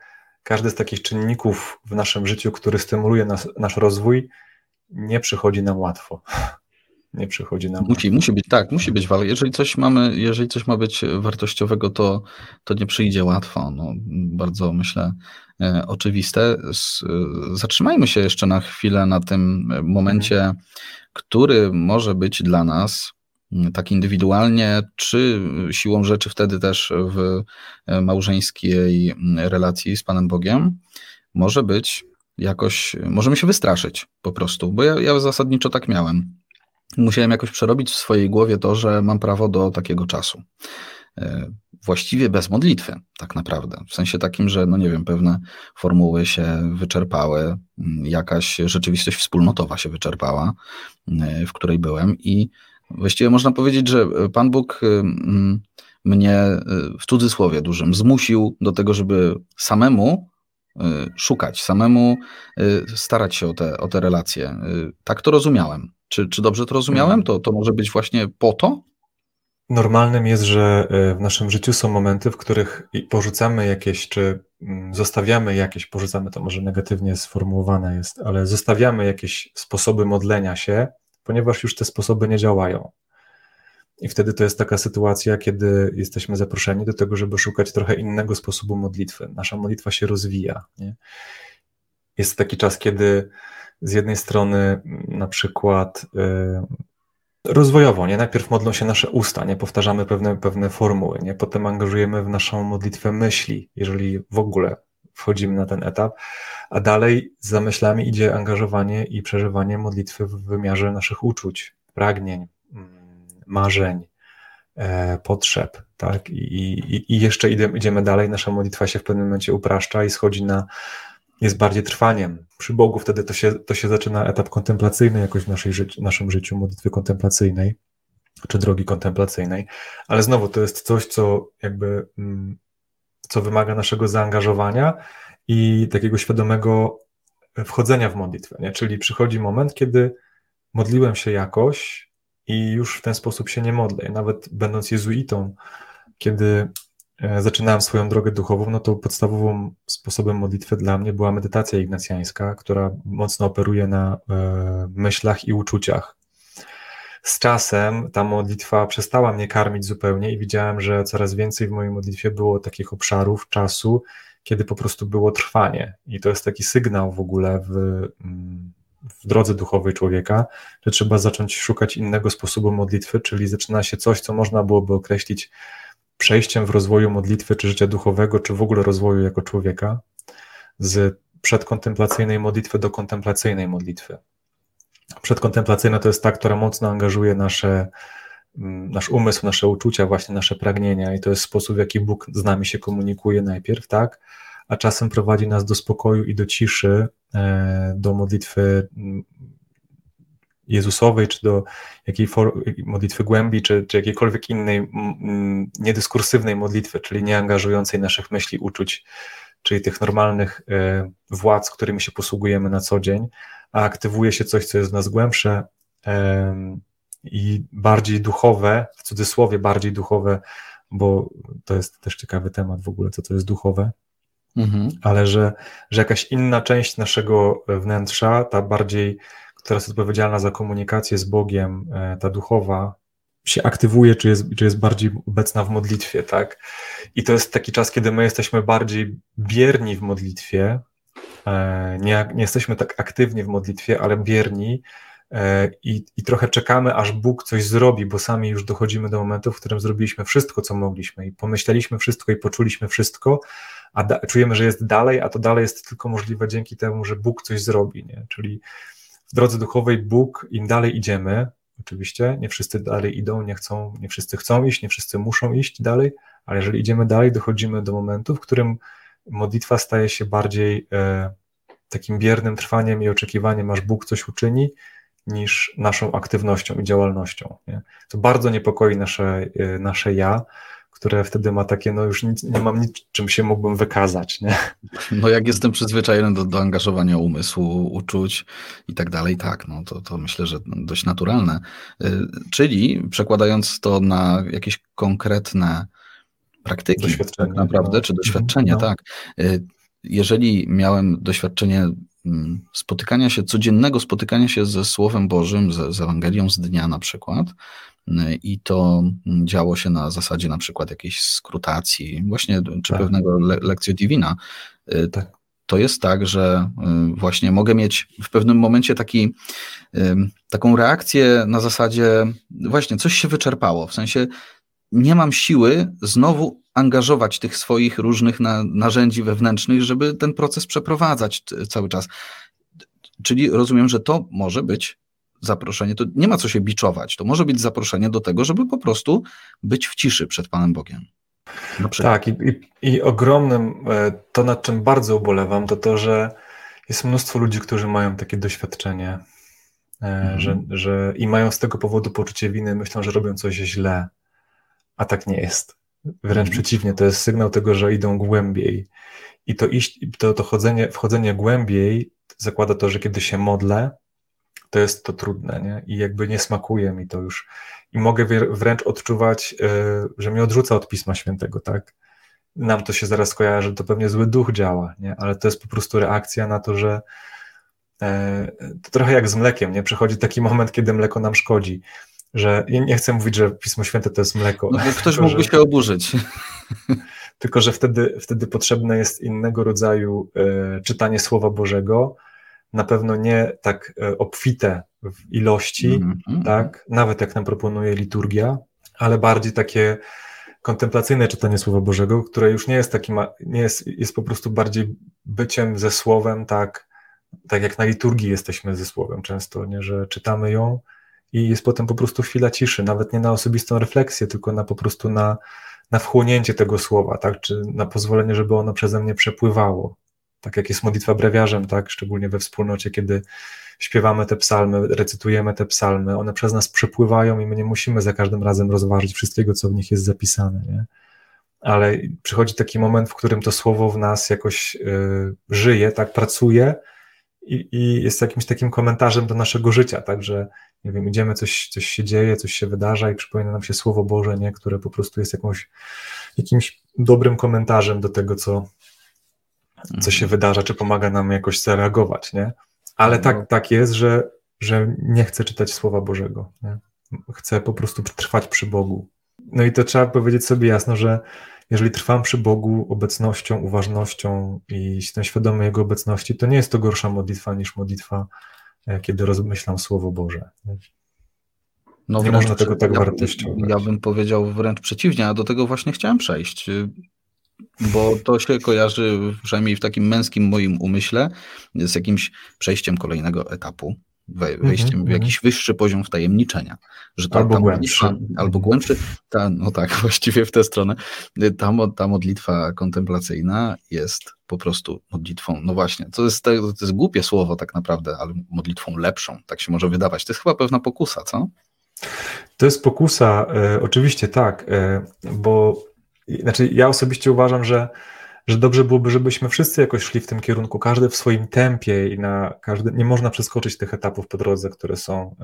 z takich czynników w naszym życiu, który stymuluje nasz rozwój, nie przychodzi nam łatwo. Nie przychodzi nam. Musi być, ale jeżeli coś ma być wartościowego, to nie przyjdzie łatwo. No, bardzo myślę oczywiste. Zatrzymajmy się jeszcze na chwilę na tym momencie, który może być dla nas tak indywidualnie, czy siłą rzeczy wtedy też w małżeńskiej relacji z Panem Bogiem, może być jakoś, możemy się wystraszyć po prostu, bo ja zasadniczo tak miałem. Musiałem jakoś przerobić w swojej głowie to, że mam prawo do takiego czasu. Właściwie bez modlitwy, tak naprawdę. W sensie takim, że pewne formuły się wyczerpały, jakaś rzeczywistość wspólnotowa się wyczerpała, w której byłem, i właściwie można powiedzieć, że Pan Bóg mnie, w cudzysłowie dużym, zmusił do tego, żeby samemu szukać, samemu starać się o te relacje. Tak to rozumiałem. Czy dobrze to rozumiałem? To może być właśnie po to? Normalnym jest, że w naszym życiu są momenty, w których porzucamy jakieś, czy zostawiamy jakieś, porzucamy to może negatywnie sformułowane jest, ale zostawiamy jakieś sposoby modlenia się, ponieważ już te sposoby nie działają. I wtedy to jest taka sytuacja, kiedy jesteśmy zaproszeni do tego, żeby szukać trochę innego sposobu modlitwy. Nasza modlitwa się rozwija, nie? Jest taki czas, kiedy z jednej strony na przykład rozwojowo, nie? Najpierw modlą się nasze usta, nie? Powtarzamy pewne formuły, nie? Potem angażujemy w naszą modlitwę myśli, jeżeli w ogóle wchodzimy na ten etap, a dalej za myślami idzie angażowanie i przeżywanie modlitwy w wymiarze naszych uczuć, pragnień, marzeń, potrzeb, tak? I jeszcze idziemy dalej, nasza modlitwa się w pewnym momencie upraszcza i schodzi jest bardziej trwaniem. Przy Bogu wtedy to się zaczyna etap kontemplacyjny jakoś w naszym życiu, modlitwy kontemplacyjnej, czy drogi kontemplacyjnej, ale znowu to jest coś, co co wymaga naszego zaangażowania i takiego świadomego wchodzenia w modlitwę, nie? Czyli przychodzi moment, kiedy modliłem się jakoś i już w ten sposób się nie modlę. Nawet będąc jezuitą, kiedy zaczynałem swoją drogę duchową, no to podstawowym sposobem modlitwy dla mnie była medytacja ignacjańska, która mocno operuje na myślach i uczuciach. Z czasem ta modlitwa przestała mnie karmić zupełnie i widziałem, że coraz więcej w mojej modlitwie było takich obszarów czasu, kiedy po prostu było trwanie. I to jest taki sygnał w ogóle w drodze duchowej człowieka, że trzeba zacząć szukać innego sposobu modlitwy, czyli zaczyna się coś, co można byłoby określić przejściem w rozwoju modlitwy, czy życia duchowego, czy w ogóle rozwoju jako człowieka, z przedkontemplacyjnej modlitwy do kontemplacyjnej modlitwy. Przedkontemplacyjna to jest ta, która mocno angażuje nasz umysł, nasze uczucia, właśnie nasze pragnienia, i to jest sposób, w jaki Bóg z nami się komunikuje najpierw, tak? A czasem prowadzi nas do spokoju i do ciszy, do modlitwy Jezusowej, czy do jakiej modlitwy głębi, czy jakiejkolwiek innej niedyskursywnej modlitwy, czyli nie angażującej naszych myśli, uczuć, czyli tych normalnych władz, którymi się posługujemy na co dzień, a aktywuje się coś, co jest w nas głębsze i bardziej duchowe, w cudzysłowie bardziej duchowe, bo to jest też ciekawy temat w ogóle, co to jest duchowe, ale że jakaś inna część naszego wnętrza, ta bardziej, która jest odpowiedzialna za komunikację z Bogiem, ta duchowa, się aktywuje, czy jest bardziej obecna w modlitwie, tak? I to jest taki czas, kiedy my jesteśmy bardziej bierni w modlitwie, nie jesteśmy tak aktywni w modlitwie, ale bierni i trochę czekamy, aż Bóg coś zrobi, bo sami już dochodzimy do momentu, w którym zrobiliśmy wszystko, co mogliśmy, i pomyśleliśmy wszystko, i poczuliśmy wszystko, a czujemy, że jest dalej, a to dalej jest tylko możliwe dzięki temu, że Bóg coś zrobi, nie? Czyli w drodze duchowej Bóg, im dalej idziemy, oczywiście, nie wszyscy dalej idą, nie wszyscy chcą iść, nie wszyscy muszą iść dalej, ale jeżeli idziemy dalej, dochodzimy do momentu, w którym modlitwa staje się bardziej takim biernym trwaniem i oczekiwaniem, aż Bóg coś uczyni, niż naszą aktywnością i działalnością, nie? To bardzo niepokoi nasze ja, które wtedy ma takie, nie mam niczym się mógłbym wykazać, nie? Jak jestem przyzwyczajony do angażowania umysłu, uczuć i tak dalej, tak, to myślę, że dość naturalne. Czyli przekładając to na jakieś konkretne praktyki, doświadczenie, tak naprawdę, czy doświadczenie, tak. Jeżeli miałem doświadczenie spotykania się, codziennego spotykania się ze Słowem Bożym, z Ewangelią z dnia na przykład, i to działo się na zasadzie na przykład jakiejś skrutacji, właśnie czy pewnego lekcjo divina. To jest tak, że właśnie mogę mieć w pewnym momencie taką reakcję na zasadzie właśnie coś się wyczerpało, w sensie nie mam siły znowu angażować tych swoich różnych narzędzi wewnętrznych, żeby ten proces przeprowadzać cały czas. Czyli rozumiem, że to może być zaproszenie, to nie ma co się biczować, to może być zaproszenie do tego, żeby po prostu być w ciszy przed Panem Bogiem. Tak, i ogromnym, to nad czym bardzo ubolewam, to to, że jest mnóstwo ludzi, którzy mają takie doświadczenie, że i mają z tego powodu poczucie winy, myślą, że robią coś źle, a tak nie jest. Wręcz przeciwnie, to jest sygnał tego, że idą głębiej. I to wchodzenie głębiej zakłada to, że kiedy się modlę, to jest to trudne, nie? I jakby nie smakuje mi to już. I mogę wręcz odczuwać, że mnie odrzuca od Pisma Świętego, tak? Nam to się zaraz kojarzy, że to pewnie zły duch działa, nie? Ale to jest po prostu reakcja na to, że to trochę jak z mlekiem, nie? Przychodzi taki moment, kiedy mleko nam szkodzi. Że nie chcę mówić, że Pismo Święte to jest mleko. No, ktoś mógłby się oburzyć. Tylko, że wtedy potrzebne jest innego rodzaju czytanie Słowa Bożego, na pewno nie tak obfite w ilości, tak? Nawet jak nam proponuje liturgia, ale bardziej takie kontemplacyjne czytanie Słowa Bożego, które już nie jest takim, jest po prostu bardziej byciem ze Słowem, tak jak na liturgii jesteśmy ze Słowem często, nie? Że czytamy ją i jest potem po prostu chwila ciszy, nawet nie na osobistą refleksję, tylko na po prostu na wchłonięcie tego słowa, tak? Czy na pozwolenie, żeby ono przeze mnie przepływało. Tak jak jest modlitwa brewiarzem, tak? Szczególnie we wspólnocie, kiedy śpiewamy te psalmy, recytujemy te psalmy, one przez nas przepływają i my nie musimy za każdym razem rozważyć wszystkiego, co w nich jest zapisane, nie? Ale przychodzi taki moment, w którym to słowo w nas jakoś żyje, tak? Pracuje i jest jakimś takim komentarzem do naszego życia, tak? Że nie wiem, idziemy, coś się dzieje, coś się wydarza i przypomina nam się Słowo Boże, nie? Które po prostu jest jakimś dobrym komentarzem do tego, co się wydarza, czy pomaga nam jakoś zareagować, nie? Ale tak jest, że nie chcę czytać Słowa Bożego, nie? Chcę po prostu trwać przy Bogu. No i to trzeba powiedzieć sobie jasno, że jeżeli trwam przy Bogu obecnością, uważnością i jestem świadomy Jego obecności, to nie jest to gorsza modlitwa niż modlitwa, kiedy rozmyślam Słowo Boże. No nie można tego tak wartościować. Ja bym powiedział wręcz przeciwnie, a do tego właśnie chciałem przejść, bo to się kojarzy przynajmniej w takim męskim moim umyśle z jakimś przejściem kolejnego etapu, wejściem w jakiś wyższy poziom wtajemniczenia. Że to, albo głębszy. Właściwie w tę stronę. Ta modlitwa kontemplacyjna jest po prostu modlitwą, no właśnie, to jest głupie słowo tak naprawdę, ale modlitwą lepszą, tak się może wydawać. To jest chyba pewna pokusa, co? To jest pokusa, oczywiście tak, bo znaczy ja osobiście uważam, że dobrze byłoby, żebyśmy wszyscy jakoś szli w tym kierunku, każdy w swoim tempie i nie można przeskoczyć tych etapów po drodze, które są.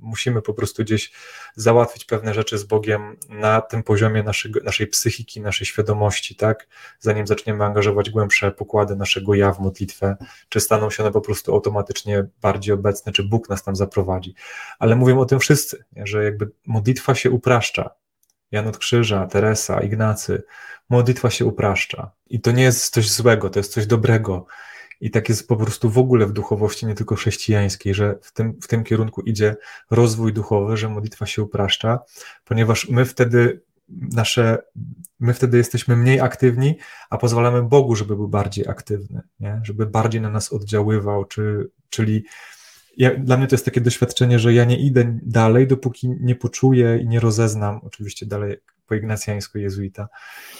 Musimy po prostu gdzieś załatwić pewne rzeczy z Bogiem na tym poziomie naszej psychiki, naszej świadomości, tak? Zanim zaczniemy angażować głębsze pokłady naszego ja w modlitwę, czy staną się one po prostu automatycznie bardziej obecne, czy Bóg nas tam zaprowadzi. Ale mówią o tym wszyscy, że jakby modlitwa się upraszcza. Jan od Krzyża, Teresa, Ignacy. Modlitwa się upraszcza. I to nie jest coś złego, to jest coś dobrego. I tak jest po prostu w ogóle w duchowości, nie tylko chrześcijańskiej, że w tym kierunku idzie rozwój duchowy, że modlitwa się upraszcza, ponieważ my wtedy jesteśmy mniej aktywni, a pozwalamy Bogu, żeby był bardziej aktywny, nie? Żeby bardziej na nas oddziaływał, czyli dla mnie to jest takie doświadczenie, że ja nie idę dalej, dopóki nie poczuję i nie rozeznam, oczywiście dalej po ignacjańsku jezuita,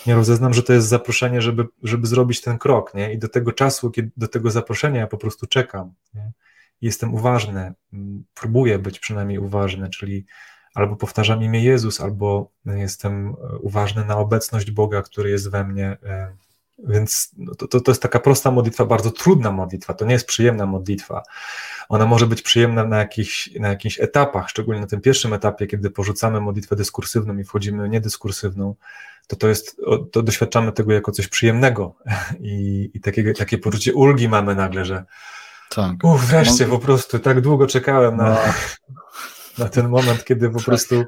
nie rozeznam, że to jest zaproszenie, żeby zrobić ten krok, nie? I do tego czasu, kiedy do tego zaproszenia ja po prostu czekam, nie? Jestem uważny, próbuję być przynajmniej uważny, czyli albo powtarzam imię Jezus, albo jestem uważny na obecność Boga, który jest we mnie Więc to jest taka prosta modlitwa, bardzo trudna modlitwa, to nie jest przyjemna modlitwa. Ona może być przyjemna na jakichś etapach, szczególnie na tym pierwszym etapie, kiedy porzucamy modlitwę dyskursywną i wchodzimy w niedyskursywną, to doświadczamy tego jako coś przyjemnego i takie poczucie ulgi mamy nagle, że tak. Wreszcie po prostu tak długo czekałem na ten moment, kiedy po prostu...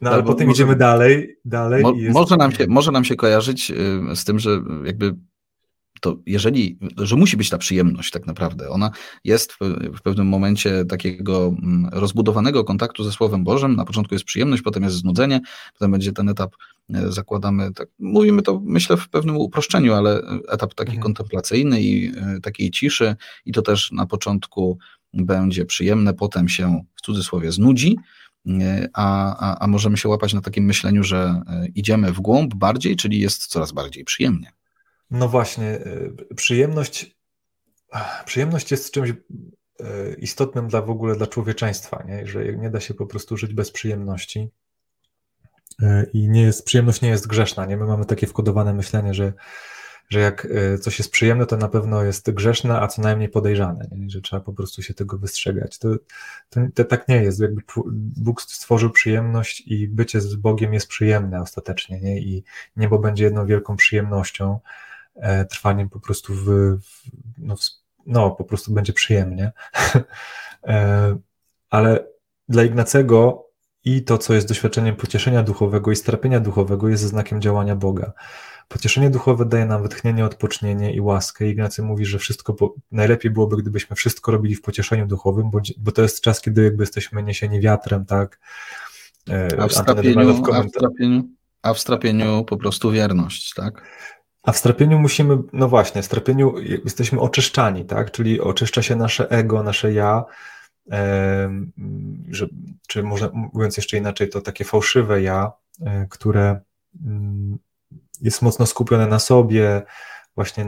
No ale potem idziemy dalej. Może nam się kojarzyć z tym, że jakby to że musi być ta przyjemność tak naprawdę. Ona jest w pewnym momencie takiego rozbudowanego kontaktu ze Słowem Bożym. Na początku jest przyjemność, potem jest znudzenie, potem będzie ten etap, zakładamy, tak, mówimy to myślę w pewnym uproszczeniu, ale etap taki kontemplacyjny i takiej ciszy i to też na początku będzie przyjemne, potem się w cudzysłowie znudzi. A możemy się łapać na takim myśleniu, że idziemy w głąb bardziej, czyli jest coraz bardziej przyjemnie. No właśnie, przyjemność jest czymś istotnym w ogóle dla człowieczeństwa, nie? Że nie da się po prostu żyć bez przyjemności i przyjemność nie jest grzeszna. Nie? My mamy takie wkodowane myślenie, że jak coś jest przyjemne, to na pewno jest grzeszne, a co najmniej podejrzane, nie? Że trzeba po prostu się tego wystrzegać. To tak nie jest. Jakby Bóg stworzył przyjemność i bycie z Bogiem jest przyjemne ostatecznie, nie? I niebo będzie jedną wielką przyjemnością, trwaniem po prostu po prostu będzie przyjemnie. Ale dla Ignacego i to, co jest doświadczeniem pocieszenia duchowego i strapienia duchowego, jest znakiem działania Boga. Pocieszenie duchowe daje nam wytchnienie, odpocznienie i łaskę. Ignacy mówi, że najlepiej byłoby, gdybyśmy wszystko robili w pocieszeniu duchowym, bo to jest czas, kiedy jakby jesteśmy niesieni wiatrem, tak? A w strapieniu po prostu wierność, tak? A w strapieniu jesteśmy oczyszczani, tak? Czyli oczyszcza się nasze ego, nasze ja, czy może mówiąc jeszcze inaczej, to takie fałszywe ja, które jest mocno skupione na sobie, właśnie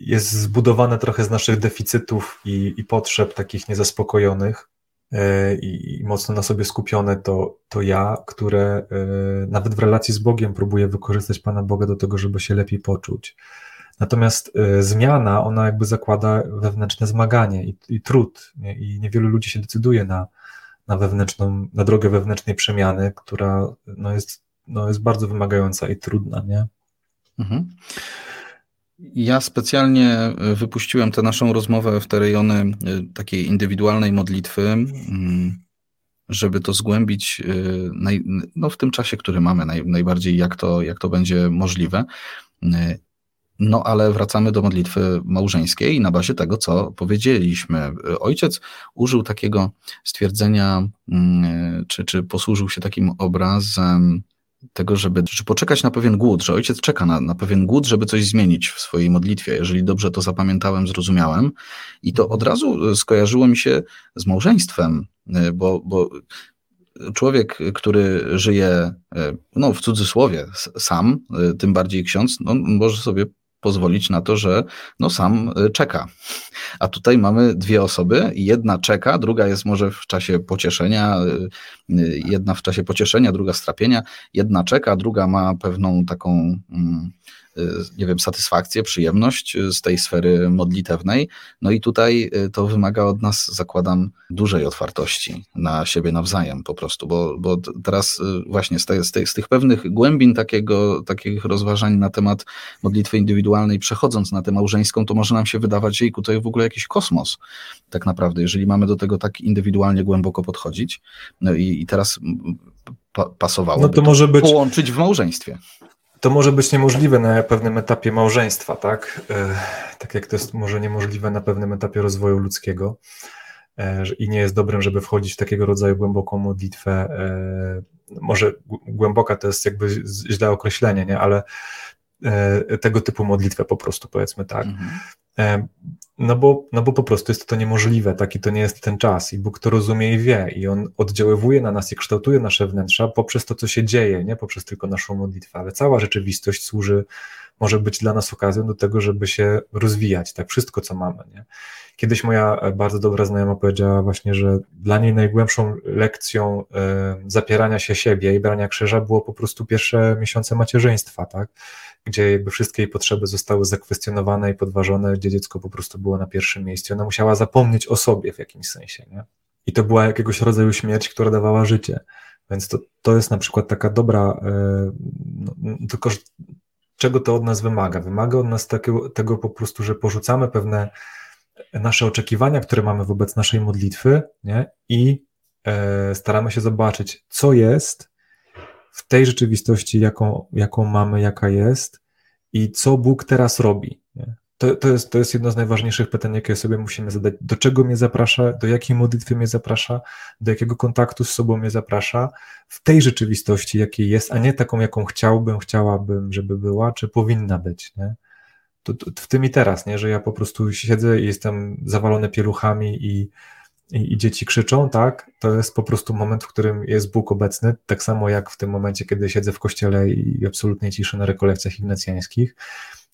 jest zbudowane trochę z naszych deficytów i potrzeb takich niezaspokojonych i mocno na sobie skupione to ja, które nawet w relacji z Bogiem próbuje wykorzystać Pana Boga do tego, żeby się lepiej poczuć. Natomiast zmiana, ona jakby zakłada wewnętrzne zmaganie i trud, nie? I niewielu ludzi się decyduje na drogę wewnętrznej przemiany, która jest bardzo wymagająca i trudna, nie? Mhm. Ja specjalnie wypuściłem tę naszą rozmowę w te rejony takiej indywidualnej modlitwy, żeby to zgłębić w tym czasie, który mamy, najbardziej jak to będzie możliwe. No ale wracamy do modlitwy małżeńskiej na bazie tego, co powiedzieliśmy. Ojciec użył takiego stwierdzenia, czy posłużył się takim obrazem tego, żeby poczekać na pewien głód, że ojciec czeka na pewien głód, żeby coś zmienić w swojej modlitwie. Jeżeli dobrze to zapamiętałem, zrozumiałem. I to od razu skojarzyło mi się z małżeństwem, bo człowiek, który żyje, w cudzysłowie, sam, tym bardziej ksiądz, może sobie pozwolić na to, że sam czeka. A tutaj mamy dwie osoby, jedna czeka, druga jest może w czasie pocieszenia, druga strapienia, jedna czeka, druga ma pewną taką, satysfakcję, przyjemność z tej sfery modlitewnej. No i tutaj to wymaga od nas, zakładam, dużej otwartości na siebie nawzajem po prostu, bo teraz właśnie z tych pewnych głębin takich rozważań na temat modlitwy indywidualnej, przechodząc na tę małżeńską, to może nam się wydawać, jejku, to jest w ogóle jakiś kosmos tak naprawdę, jeżeli mamy do tego tak indywidualnie głęboko podchodzić. No i teraz pasowało połączyć w małżeństwie. To może być niemożliwe na pewnym etapie małżeństwa, tak? Tak jak to jest może niemożliwe na pewnym etapie rozwoju ludzkiego i nie jest dobrym, żeby wchodzić w takiego rodzaju głęboką modlitwę. Może głęboka to jest jakby źle określenie, nie? Ale tego typu modlitwę po prostu, powiedzmy tak. Mhm. No bo po prostu jest to niemożliwe, tak? I to nie jest ten czas i Bóg to rozumie i wie i On oddziaływuje na nas i kształtuje nasze wnętrza poprzez to, co się dzieje, nie poprzez tylko naszą modlitwę, ale cała rzeczywistość służy może być dla nas okazją do tego, żeby się rozwijać, tak, wszystko, co mamy, nie? Kiedyś moja bardzo dobra znajoma powiedziała właśnie, że dla niej najgłębszą lekcją zapierania się siebie i brania krzyża było po prostu pierwsze miesiące macierzyństwa, tak? Gdzie jakby wszystkie jej potrzeby zostały zakwestionowane i podważone, gdzie dziecko po prostu było na pierwszym miejscu. Ona musiała zapomnieć o sobie w jakimś sensie, nie? I to była jakiegoś rodzaju śmierć, która dawała życie. Więc to jest na przykład taka dobra, tylko że czego to od nas wymaga? Wymaga od nas tego po prostu, że porzucamy pewne nasze oczekiwania, które mamy wobec naszej modlitwy, nie? I staramy się zobaczyć, co jest w tej rzeczywistości, jaką mamy, jaka jest i co Bóg teraz robi, nie? To jest jedno z najważniejszych pytań, jakie sobie musimy zadać. Do czego mnie zaprasza, do jakiej modlitwy mnie zaprasza, do jakiego kontaktu z sobą mnie zaprasza w tej rzeczywistości, jakiej jest, a nie taką, jaką chciałabym, żeby była, czy powinna być, nie? W tym i teraz, nie? Że ja po prostu siedzę i jestem zawalony pieluchami i dzieci krzyczą, tak? To jest po prostu moment, w którym jest Bóg obecny, tak samo jak w tym momencie, kiedy siedzę w kościele i absolutnie ciszy na rekolekcjach ignacjańskich.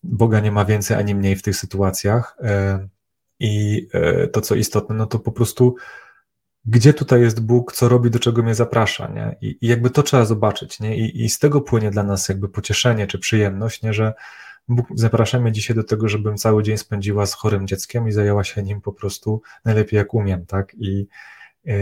Boga nie ma więcej ani mniej w tych sytuacjach i to, co istotne, no to po prostu gdzie tutaj jest Bóg, co robi, do czego mnie zaprasza, nie? I jakby to trzeba zobaczyć, nie? I z tego płynie dla nas jakby pocieszenie czy przyjemność, nie? Że Bóg zaprasza mnie dzisiaj do tego, żebym cały dzień spędziła z chorym dzieckiem i zajęła się nim po prostu najlepiej jak umiem, tak?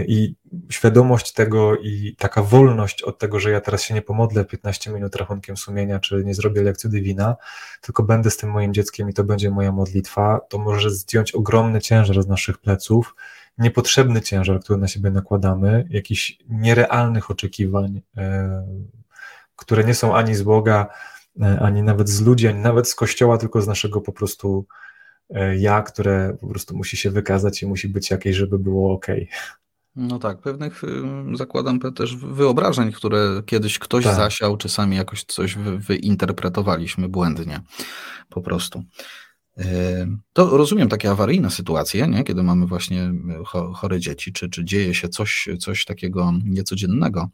I świadomość tego i taka wolność od tego, że ja teraz się nie pomodlę 15 minut rachunkiem sumienia, czy nie zrobię lekcji Divina, tylko będę z tym moim dzieckiem i to będzie moja modlitwa, to może zdjąć ogromny ciężar z naszych pleców, niepotrzebny ciężar, który na siebie nakładamy, jakichś nierealnych oczekiwań, które nie są ani z Boga, ani nawet z ludzi, ani nawet z Kościoła, tylko z naszego po prostu ja, które po prostu musi się wykazać i musi być jakieś, żeby było okej. No tak, pewnych zakładam też wyobrażeń, które kiedyś ktoś zasiał, czy sami jakoś coś wyinterpretowaliśmy błędnie po prostu. To rozumiem takie awaryjne sytuacje, nie? Kiedy mamy właśnie chore dzieci, czy dzieje się coś takiego niecodziennego.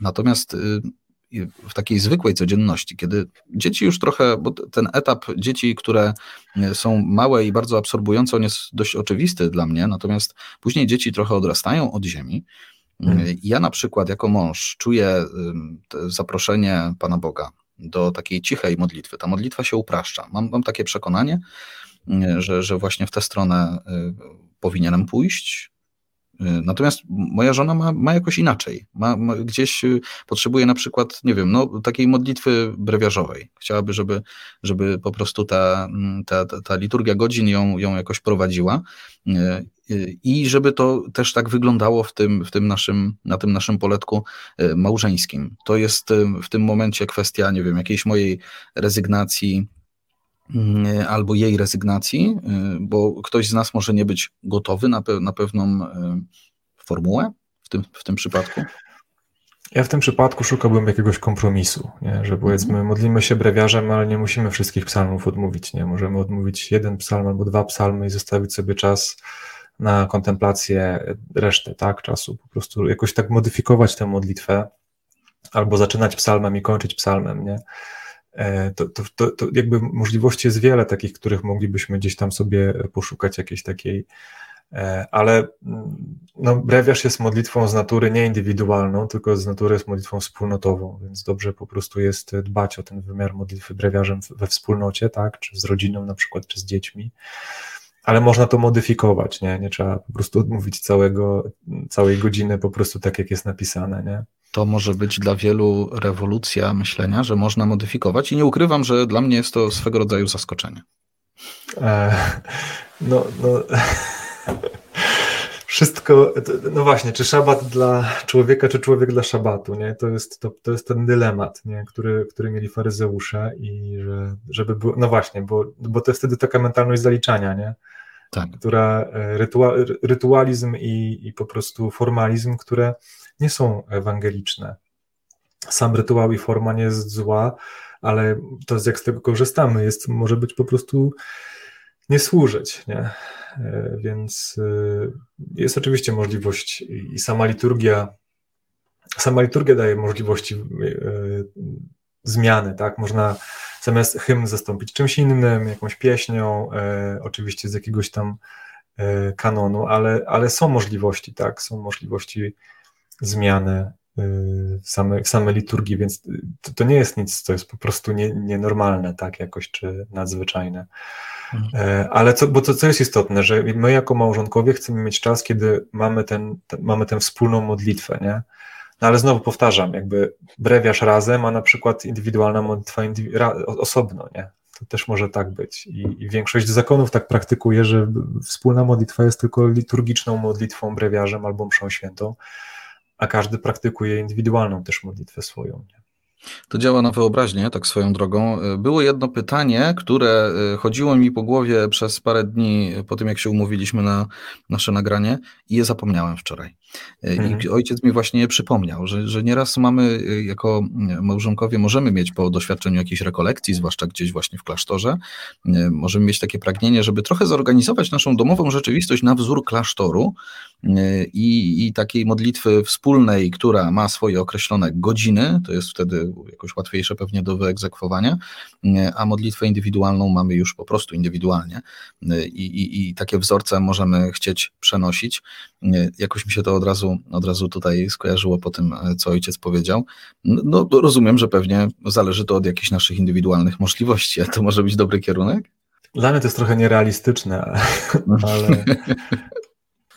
Natomiast w takiej zwykłej codzienności, kiedy dzieci już trochę, bo ten etap dzieci, które są małe i bardzo absorbujące, on jest dość oczywisty dla mnie, natomiast później dzieci trochę odrastają od ziemi. Ja na przykład jako mąż czuję zaproszenie Pana Boga do takiej cichej modlitwy. Ta modlitwa się upraszcza. Mam takie przekonanie, że właśnie w tę stronę powinienem pójść. Natomiast moja żona ma jakoś inaczej. Gdzieś potrzebuje na przykład, nie wiem, takiej modlitwy brewiarzowej. Chciałaby, żeby po prostu ta liturgia godzin ją jakoś prowadziła i żeby to też tak wyglądało na tym naszym poletku małżeńskim. To jest w tym momencie kwestia, nie wiem, jakiejś mojej rezygnacji albo jej rezygnacji, bo ktoś z nas może nie być gotowy na pewną formułę w tym przypadku? Ja w tym przypadku szukałbym jakiegoś kompromisu, nie? Że powiedzmy modlimy się brewiarzem, ale nie musimy wszystkich psalmów odmówić, nie? Możemy odmówić jeden psalm albo dwa psalmy i zostawić sobie czas na kontemplację reszty, tak, czasu, po prostu jakoś tak modyfikować tę modlitwę albo zaczynać psalmem i kończyć psalmem, nie? To jakby możliwości jest wiele takich, których moglibyśmy gdzieś tam sobie poszukać jakiejś takiej, ale no, brewiarz jest modlitwą z natury nie indywidualną, tylko z natury jest modlitwą wspólnotową, więc dobrze po prostu jest dbać o ten wymiar modlitwy brewiarzem we wspólnocie, tak, czy z rodziną na przykład, czy z dziećmi, ale można to modyfikować, nie? Nie trzeba po prostu odmówić całej godziny po prostu tak, jak jest napisane, nie? To może być dla wielu rewolucja myślenia, że można modyfikować i nie ukrywam, że dla mnie jest to swego rodzaju zaskoczenie. Wszystko, no właśnie, czy szabat dla człowieka, czy człowiek dla szabatu, nie? To jest ten dylemat, nie? Który mieli faryzeusze i żeby było, no właśnie, bo to jest wtedy taka mentalność zaliczania, nie? Tak. Która rytualizm i po prostu formalizm, które nie są ewangeliczne. Sam rytuał i forma nie jest zła, ale to, jak z tego korzystamy, może być po prostu nie służyć, nie? Więc jest oczywiście możliwość i sama liturgia daje możliwości zmiany, tak? Można zamiast hymn zastąpić czymś innym, jakąś pieśnią, oczywiście z jakiegoś tam kanonu, ale są możliwości, tak? Są możliwości zmiany w samej liturgii, więc to nie jest nic, co jest po prostu nienormalne, tak, jakoś, czy nadzwyczajne. Ale co jest istotne, że my jako małżonkowie chcemy mieć czas, kiedy mamy tę wspólną modlitwę, nie? No ale znowu powtarzam, jakby brewiarz razem, a na przykład indywidualna modlitwa osobno, nie? To też może tak być. I większość zakonów tak praktykuje, że wspólna modlitwa jest tylko liturgiczną modlitwą brewiarzem albo mszą świętą, a każdy praktykuje indywidualną też modlitwę swoją. Nie? To działa na wyobraźnię, tak swoją drogą. Było jedno pytanie, które chodziło mi po głowie przez parę dni po tym, jak się umówiliśmy na nasze nagranie i je zapomniałem wczoraj. I ojciec mi właśnie przypomniał, że nieraz mamy, jako małżonkowie, możemy mieć po doświadczeniu jakiejś rekolekcji, zwłaszcza gdzieś właśnie w klasztorze, możemy mieć takie pragnienie, żeby trochę zorganizować naszą domową rzeczywistość na wzór klasztoru i takiej modlitwy wspólnej, która ma swoje określone godziny, to jest wtedy jakoś łatwiejsze pewnie do wyegzekwowania, a modlitwę indywidualną mamy już po prostu indywidualnie i takie wzorce możemy chcieć przenosić. Jakoś mi się to od razu tutaj skojarzyło po tym, co ojciec powiedział. No rozumiem, że pewnie zależy to od jakichś naszych indywidualnych możliwości, a to może być dobry kierunek? Dla mnie to jest trochę nierealistyczne, ale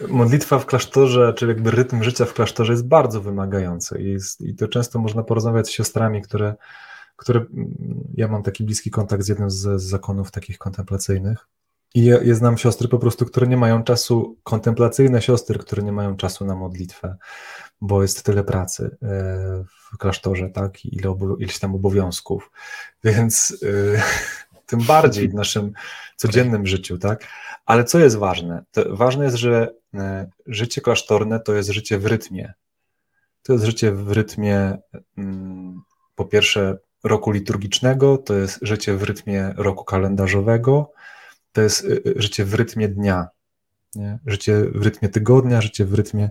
modlitwa w klasztorze, czyli jakby rytm życia w klasztorze jest bardzo wymagający i to często można porozmawiać z siostrami, które ja mam taki bliski kontakt z jednym z zakonów takich kontemplacyjnych. I ja znam siostry po prostu, które nie mają czasu, kontemplacyjne siostry, które nie mają czasu na modlitwę, bo jest tyle pracy w klasztorze, tak, i ileś tam obowiązków, więc tym bardziej w naszym codziennym życiu, tak, ale co jest ważne? Ważne jest, że życie klasztorne to jest życie w rytmie. To jest życie w rytmie, po pierwsze, roku liturgicznego, to jest życie w rytmie roku kalendarzowego, to jest życie w rytmie dnia, nie? Życie w rytmie tygodnia, życie w rytmie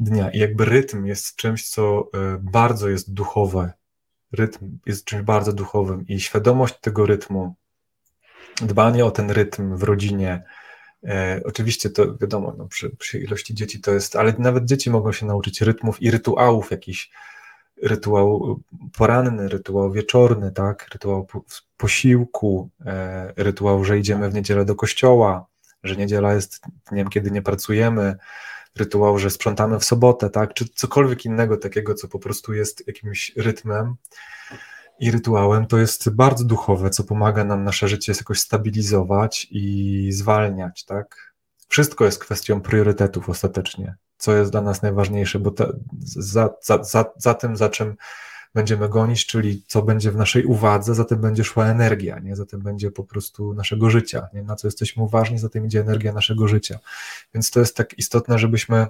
dnia. I jakby rytm jest czymś, co bardzo jest duchowe. Rytm jest czymś bardzo duchowym i świadomość tego rytmu, dbanie o ten rytm w rodzinie, oczywiście to wiadomo, no, przy ilości dzieci to jest, ale nawet dzieci mogą się nauczyć rytmów i rytuałów jakichś. Rytuał poranny, rytuał wieczorny, tak? Rytuał posiłku, rytuał, że idziemy w niedzielę do kościoła, że niedziela jest dniem, kiedy nie pracujemy, rytuał, że sprzątamy w sobotę, tak? Czy cokolwiek innego takiego, co po prostu jest jakimś rytmem i rytuałem, to jest bardzo duchowe, co pomaga nam nasze życie jakoś stabilizować i zwalniać, tak? Wszystko jest kwestią priorytetów ostatecznie. Co jest dla nas najważniejsze, bo za tym, za czym będziemy gonić, czyli co będzie w naszej uwadze, za tym będzie szła energia, nie? Za tym będzie po prostu naszego życia, nie? Na co jesteśmy uważni, za tym idzie energia naszego życia. Więc to jest tak istotne, żebyśmy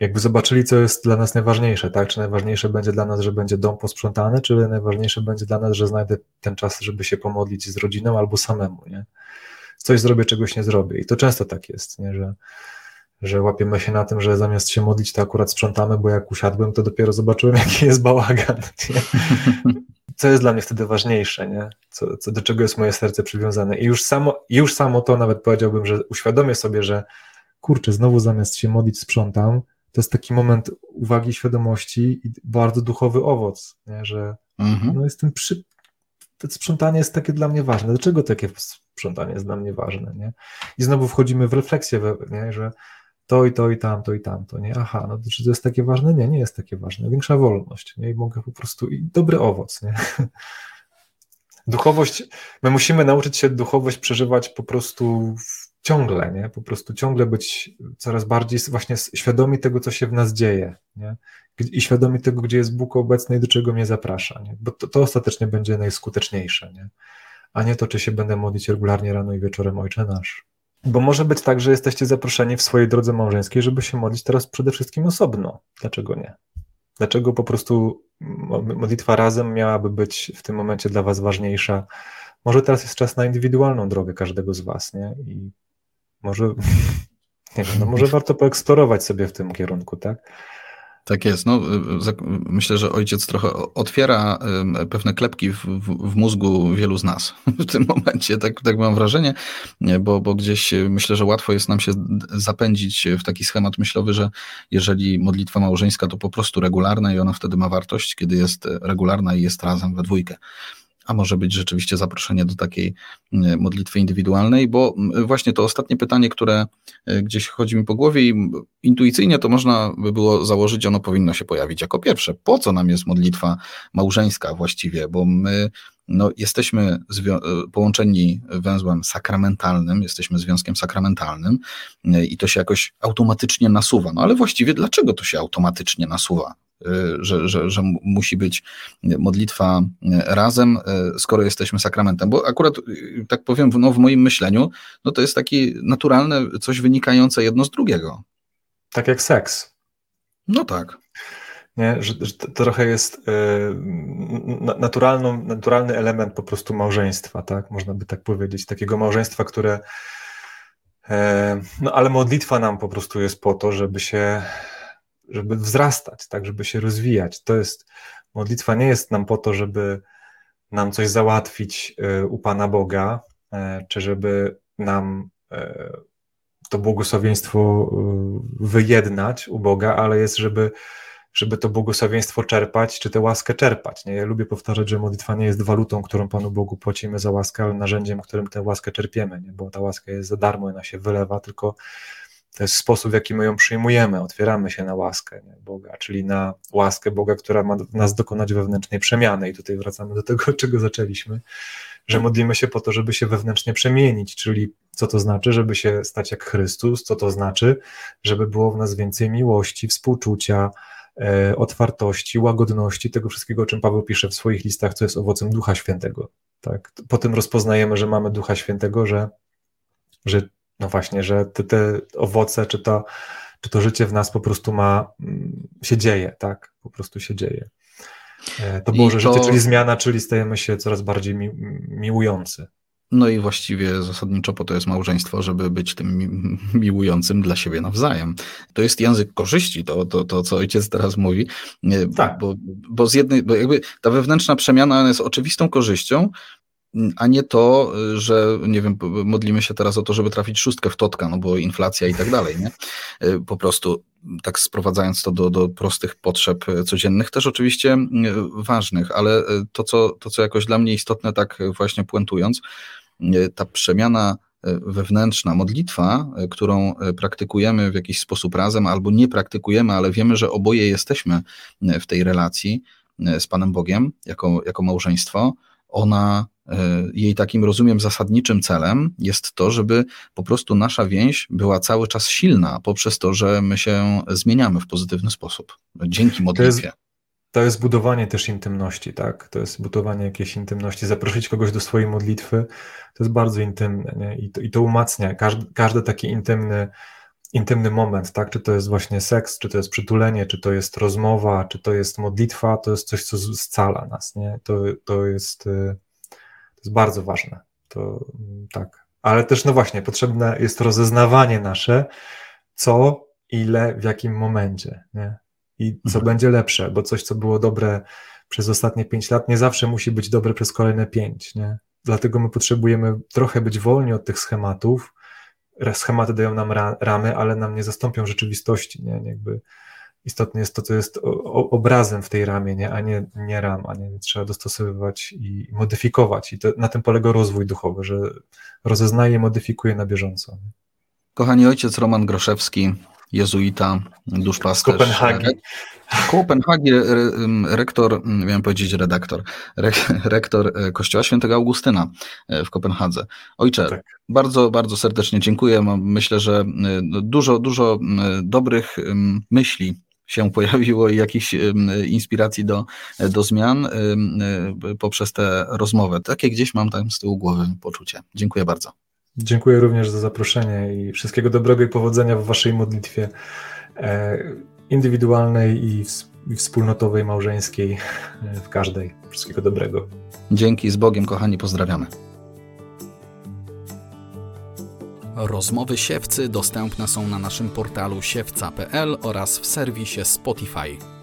jakby zobaczyli, co jest dla nas najważniejsze, tak? Czy najważniejsze będzie dla nas, że będzie dom posprzątany, czy najważniejsze będzie dla nas, że znajdę ten czas, żeby się pomodlić z rodziną albo samemu, nie? Coś zrobię, czegoś nie zrobię. I to często tak jest, nie? Że łapiemy się na tym, że zamiast się modlić, to akurat sprzątamy, bo jak usiadłem, to dopiero zobaczyłem, jaki jest bałagan. Nie? Co jest dla mnie wtedy ważniejsze, nie? Co do czego jest moje serce przywiązane. I już samo to nawet powiedziałbym, że uświadomię sobie, że kurczę, znowu zamiast się modlić, sprzątam. To jest taki moment uwagi, świadomości i bardzo duchowy owoc, nie? Że no jestem to sprzątanie jest takie dla mnie ważne. Dlaczego takie sprzątanie jest dla mnie ważne, nie? I znowu wchodzimy w refleksję, nie? Że to i to i tamto i tamto, nie? Aha, no czy to jest takie ważne? Nie, nie jest takie ważne. Większa wolność, nie? I mogę po prostu... I dobry owoc, nie? Duchowość... My musimy nauczyć się duchowość przeżywać po prostu ciągle, nie? Po prostu ciągle być coraz bardziej właśnie świadomi tego, co się w nas dzieje, nie? I świadomi tego, gdzie jest Bóg obecny i do czego mnie zaprasza, nie? Bo to ostatecznie będzie najskuteczniejsze, nie? A nie to, czy się będę modlić regularnie rano i wieczorem Ojcze Nasz. Bo może być tak, że jesteście zaproszeni w swojej drodze małżeńskiej, żeby się modlić teraz przede wszystkim osobno. Dlaczego nie? Dlaczego po prostu modlitwa razem miałaby być w tym momencie dla was ważniejsza? Może teraz jest czas na indywidualną drogę każdego z was, nie? I może, nie wiem, no może warto poeksplorować sobie w tym kierunku, tak? Tak jest. No, myślę, że ojciec trochę otwiera pewne klepki w mózgu wielu z nas w tym momencie, tak mam wrażenie, bo gdzieś myślę, że łatwo jest nam się zapędzić w taki schemat myślowy, że jeżeli modlitwa małżeńska to po prostu regularna i ona wtedy ma wartość, kiedy jest regularna i jest razem we dwójkę. A może być rzeczywiście zaproszenie do takiej modlitwy indywidualnej, bo właśnie to ostatnie pytanie, które gdzieś chodzi mi po głowie i intuicyjnie to można by było założyć, ono powinno się pojawić jako pierwsze. Po co nam jest modlitwa małżeńska właściwie, bo my jesteśmy połączeni węzłem sakramentalnym, jesteśmy związkiem sakramentalnym i to się jakoś automatycznie nasuwa. No ale właściwie dlaczego to się automatycznie nasuwa? Że musi być modlitwa razem, skoro jesteśmy sakramentem, bo akurat tak powiem, w moim myśleniu, to jest takie naturalne coś wynikające jedno z drugiego. Tak jak seks. No tak. Nie, że to trochę jest naturalny element po prostu małżeństwa, tak? Można by tak powiedzieć, takiego małżeństwa, które ale modlitwa nam po prostu jest po to, żeby wzrastać, tak, żeby się rozwijać. Modlitwa nie jest nam po to, żeby nam coś załatwić u Pana Boga, czy żeby nam to błogosławieństwo wyjednać u Boga, ale jest, żeby to błogosławieństwo czerpać, czy tę łaskę czerpać. Nie? Ja lubię powtarzać, że modlitwa nie jest walutą, którą Panu Bogu płacimy za łaskę, ale narzędziem, którym tę łaskę czerpiemy, nie? Bo ta łaska jest za darmo, ona się wylewa, tylko to jest sposób, w jaki my ją przyjmujemy, otwieramy się na łaskę Boga, czyli na łaskę Boga, która ma nas dokonać wewnętrznej przemiany. I tutaj wracamy do tego, od czego zaczęliśmy, że modlimy się po to, żeby się wewnętrznie przemienić, czyli co to znaczy, żeby się stać jak Chrystus, co to znaczy, żeby było w nas więcej miłości, współczucia, otwartości, łagodności, tego wszystkiego, o czym Paweł pisze w swoich listach, co jest owocem Ducha Świętego. Tak? Po tym rozpoznajemy, że mamy Ducha Świętego, że że te owoce, czy to życie w nas po prostu się dzieje, tak? Po prostu się dzieje. To Boże życie, czyli zmiana, czyli stajemy się coraz bardziej miłujący. No i właściwie zasadniczo po to jest małżeństwo, żeby być tym miłującym dla siebie nawzajem. To jest język korzyści, to co ojciec teraz mówi, tak. Bo z jednej, bo jakby ta wewnętrzna przemiana jest oczywistą korzyścią, a nie to, że nie wiem, modlimy się teraz o to, żeby trafić szóstkę w totka, bo inflacja i tak dalej, nie? Po prostu tak sprowadzając to do prostych potrzeb codziennych, też oczywiście ważnych, ale to, co jakoś dla mnie istotne, tak właśnie puentując, ta przemiana wewnętrzna, modlitwa, którą praktykujemy w jakiś sposób razem albo nie praktykujemy, ale wiemy, że oboje jesteśmy w tej relacji z Panem Bogiem jako małżeństwo, jej takim rozumiem zasadniczym celem jest to, żeby po prostu nasza więź była cały czas silna poprzez to, że my się zmieniamy w pozytywny sposób dzięki modlitwie. To jest budowanie też intymności, tak? To jest budowanie jakiejś intymności, zaprosić kogoś do swojej modlitwy, to jest bardzo intymne, nie? I to umacnia każdy taki intymny moment, tak? Czy to jest właśnie seks, czy to jest przytulenie, czy to jest rozmowa, czy to jest modlitwa, to jest coś, co scala nas, nie? To jest bardzo ważne, to tak. Ale też, potrzebne jest rozeznawanie nasze, co, ile, w jakim momencie, nie? I co będzie lepsze, bo coś, co było dobre przez ostatnie 5 lat, nie zawsze musi być dobre przez kolejne 5, nie? Dlatego my potrzebujemy trochę być wolni od tych schematów. Schematy dają nam ramy, ale nam nie zastąpią rzeczywistości, nie? Jakby istotne jest to, co jest obrazem w tej ramie, nie? A nie rama, nie? Trzeba dostosowywać i modyfikować. I to, na tym polega rozwój duchowy, że rozeznaje i modyfikuje na bieżąco. Nie? Kochani, ojciec Roman Groszewski, jezuita, duszpasterz. Kopenhagi, rektor, miałem powiedzieć redaktor, rektor Kościoła Świętego Augustyna w Kopenhadze. Ojcze, tak. Bardzo, bardzo serdecznie dziękuję. Myślę, że dużo dobrych myśli się pojawiło i jakichś inspiracji do zmian poprzez tę rozmowę. Takie gdzieś mam tam z tyłu głowy poczucie. Dziękuję bardzo. Dziękuję również za zaproszenie i wszystkiego dobrego i powodzenia w waszej modlitwie indywidualnej i wspólnotowej, małżeńskiej, w każdej. Wszystkiego dobrego. Dzięki, z Bogiem, kochani, pozdrawiamy. Rozmowy Siewcy dostępne są na naszym portalu siewca.pl oraz w serwisie Spotify.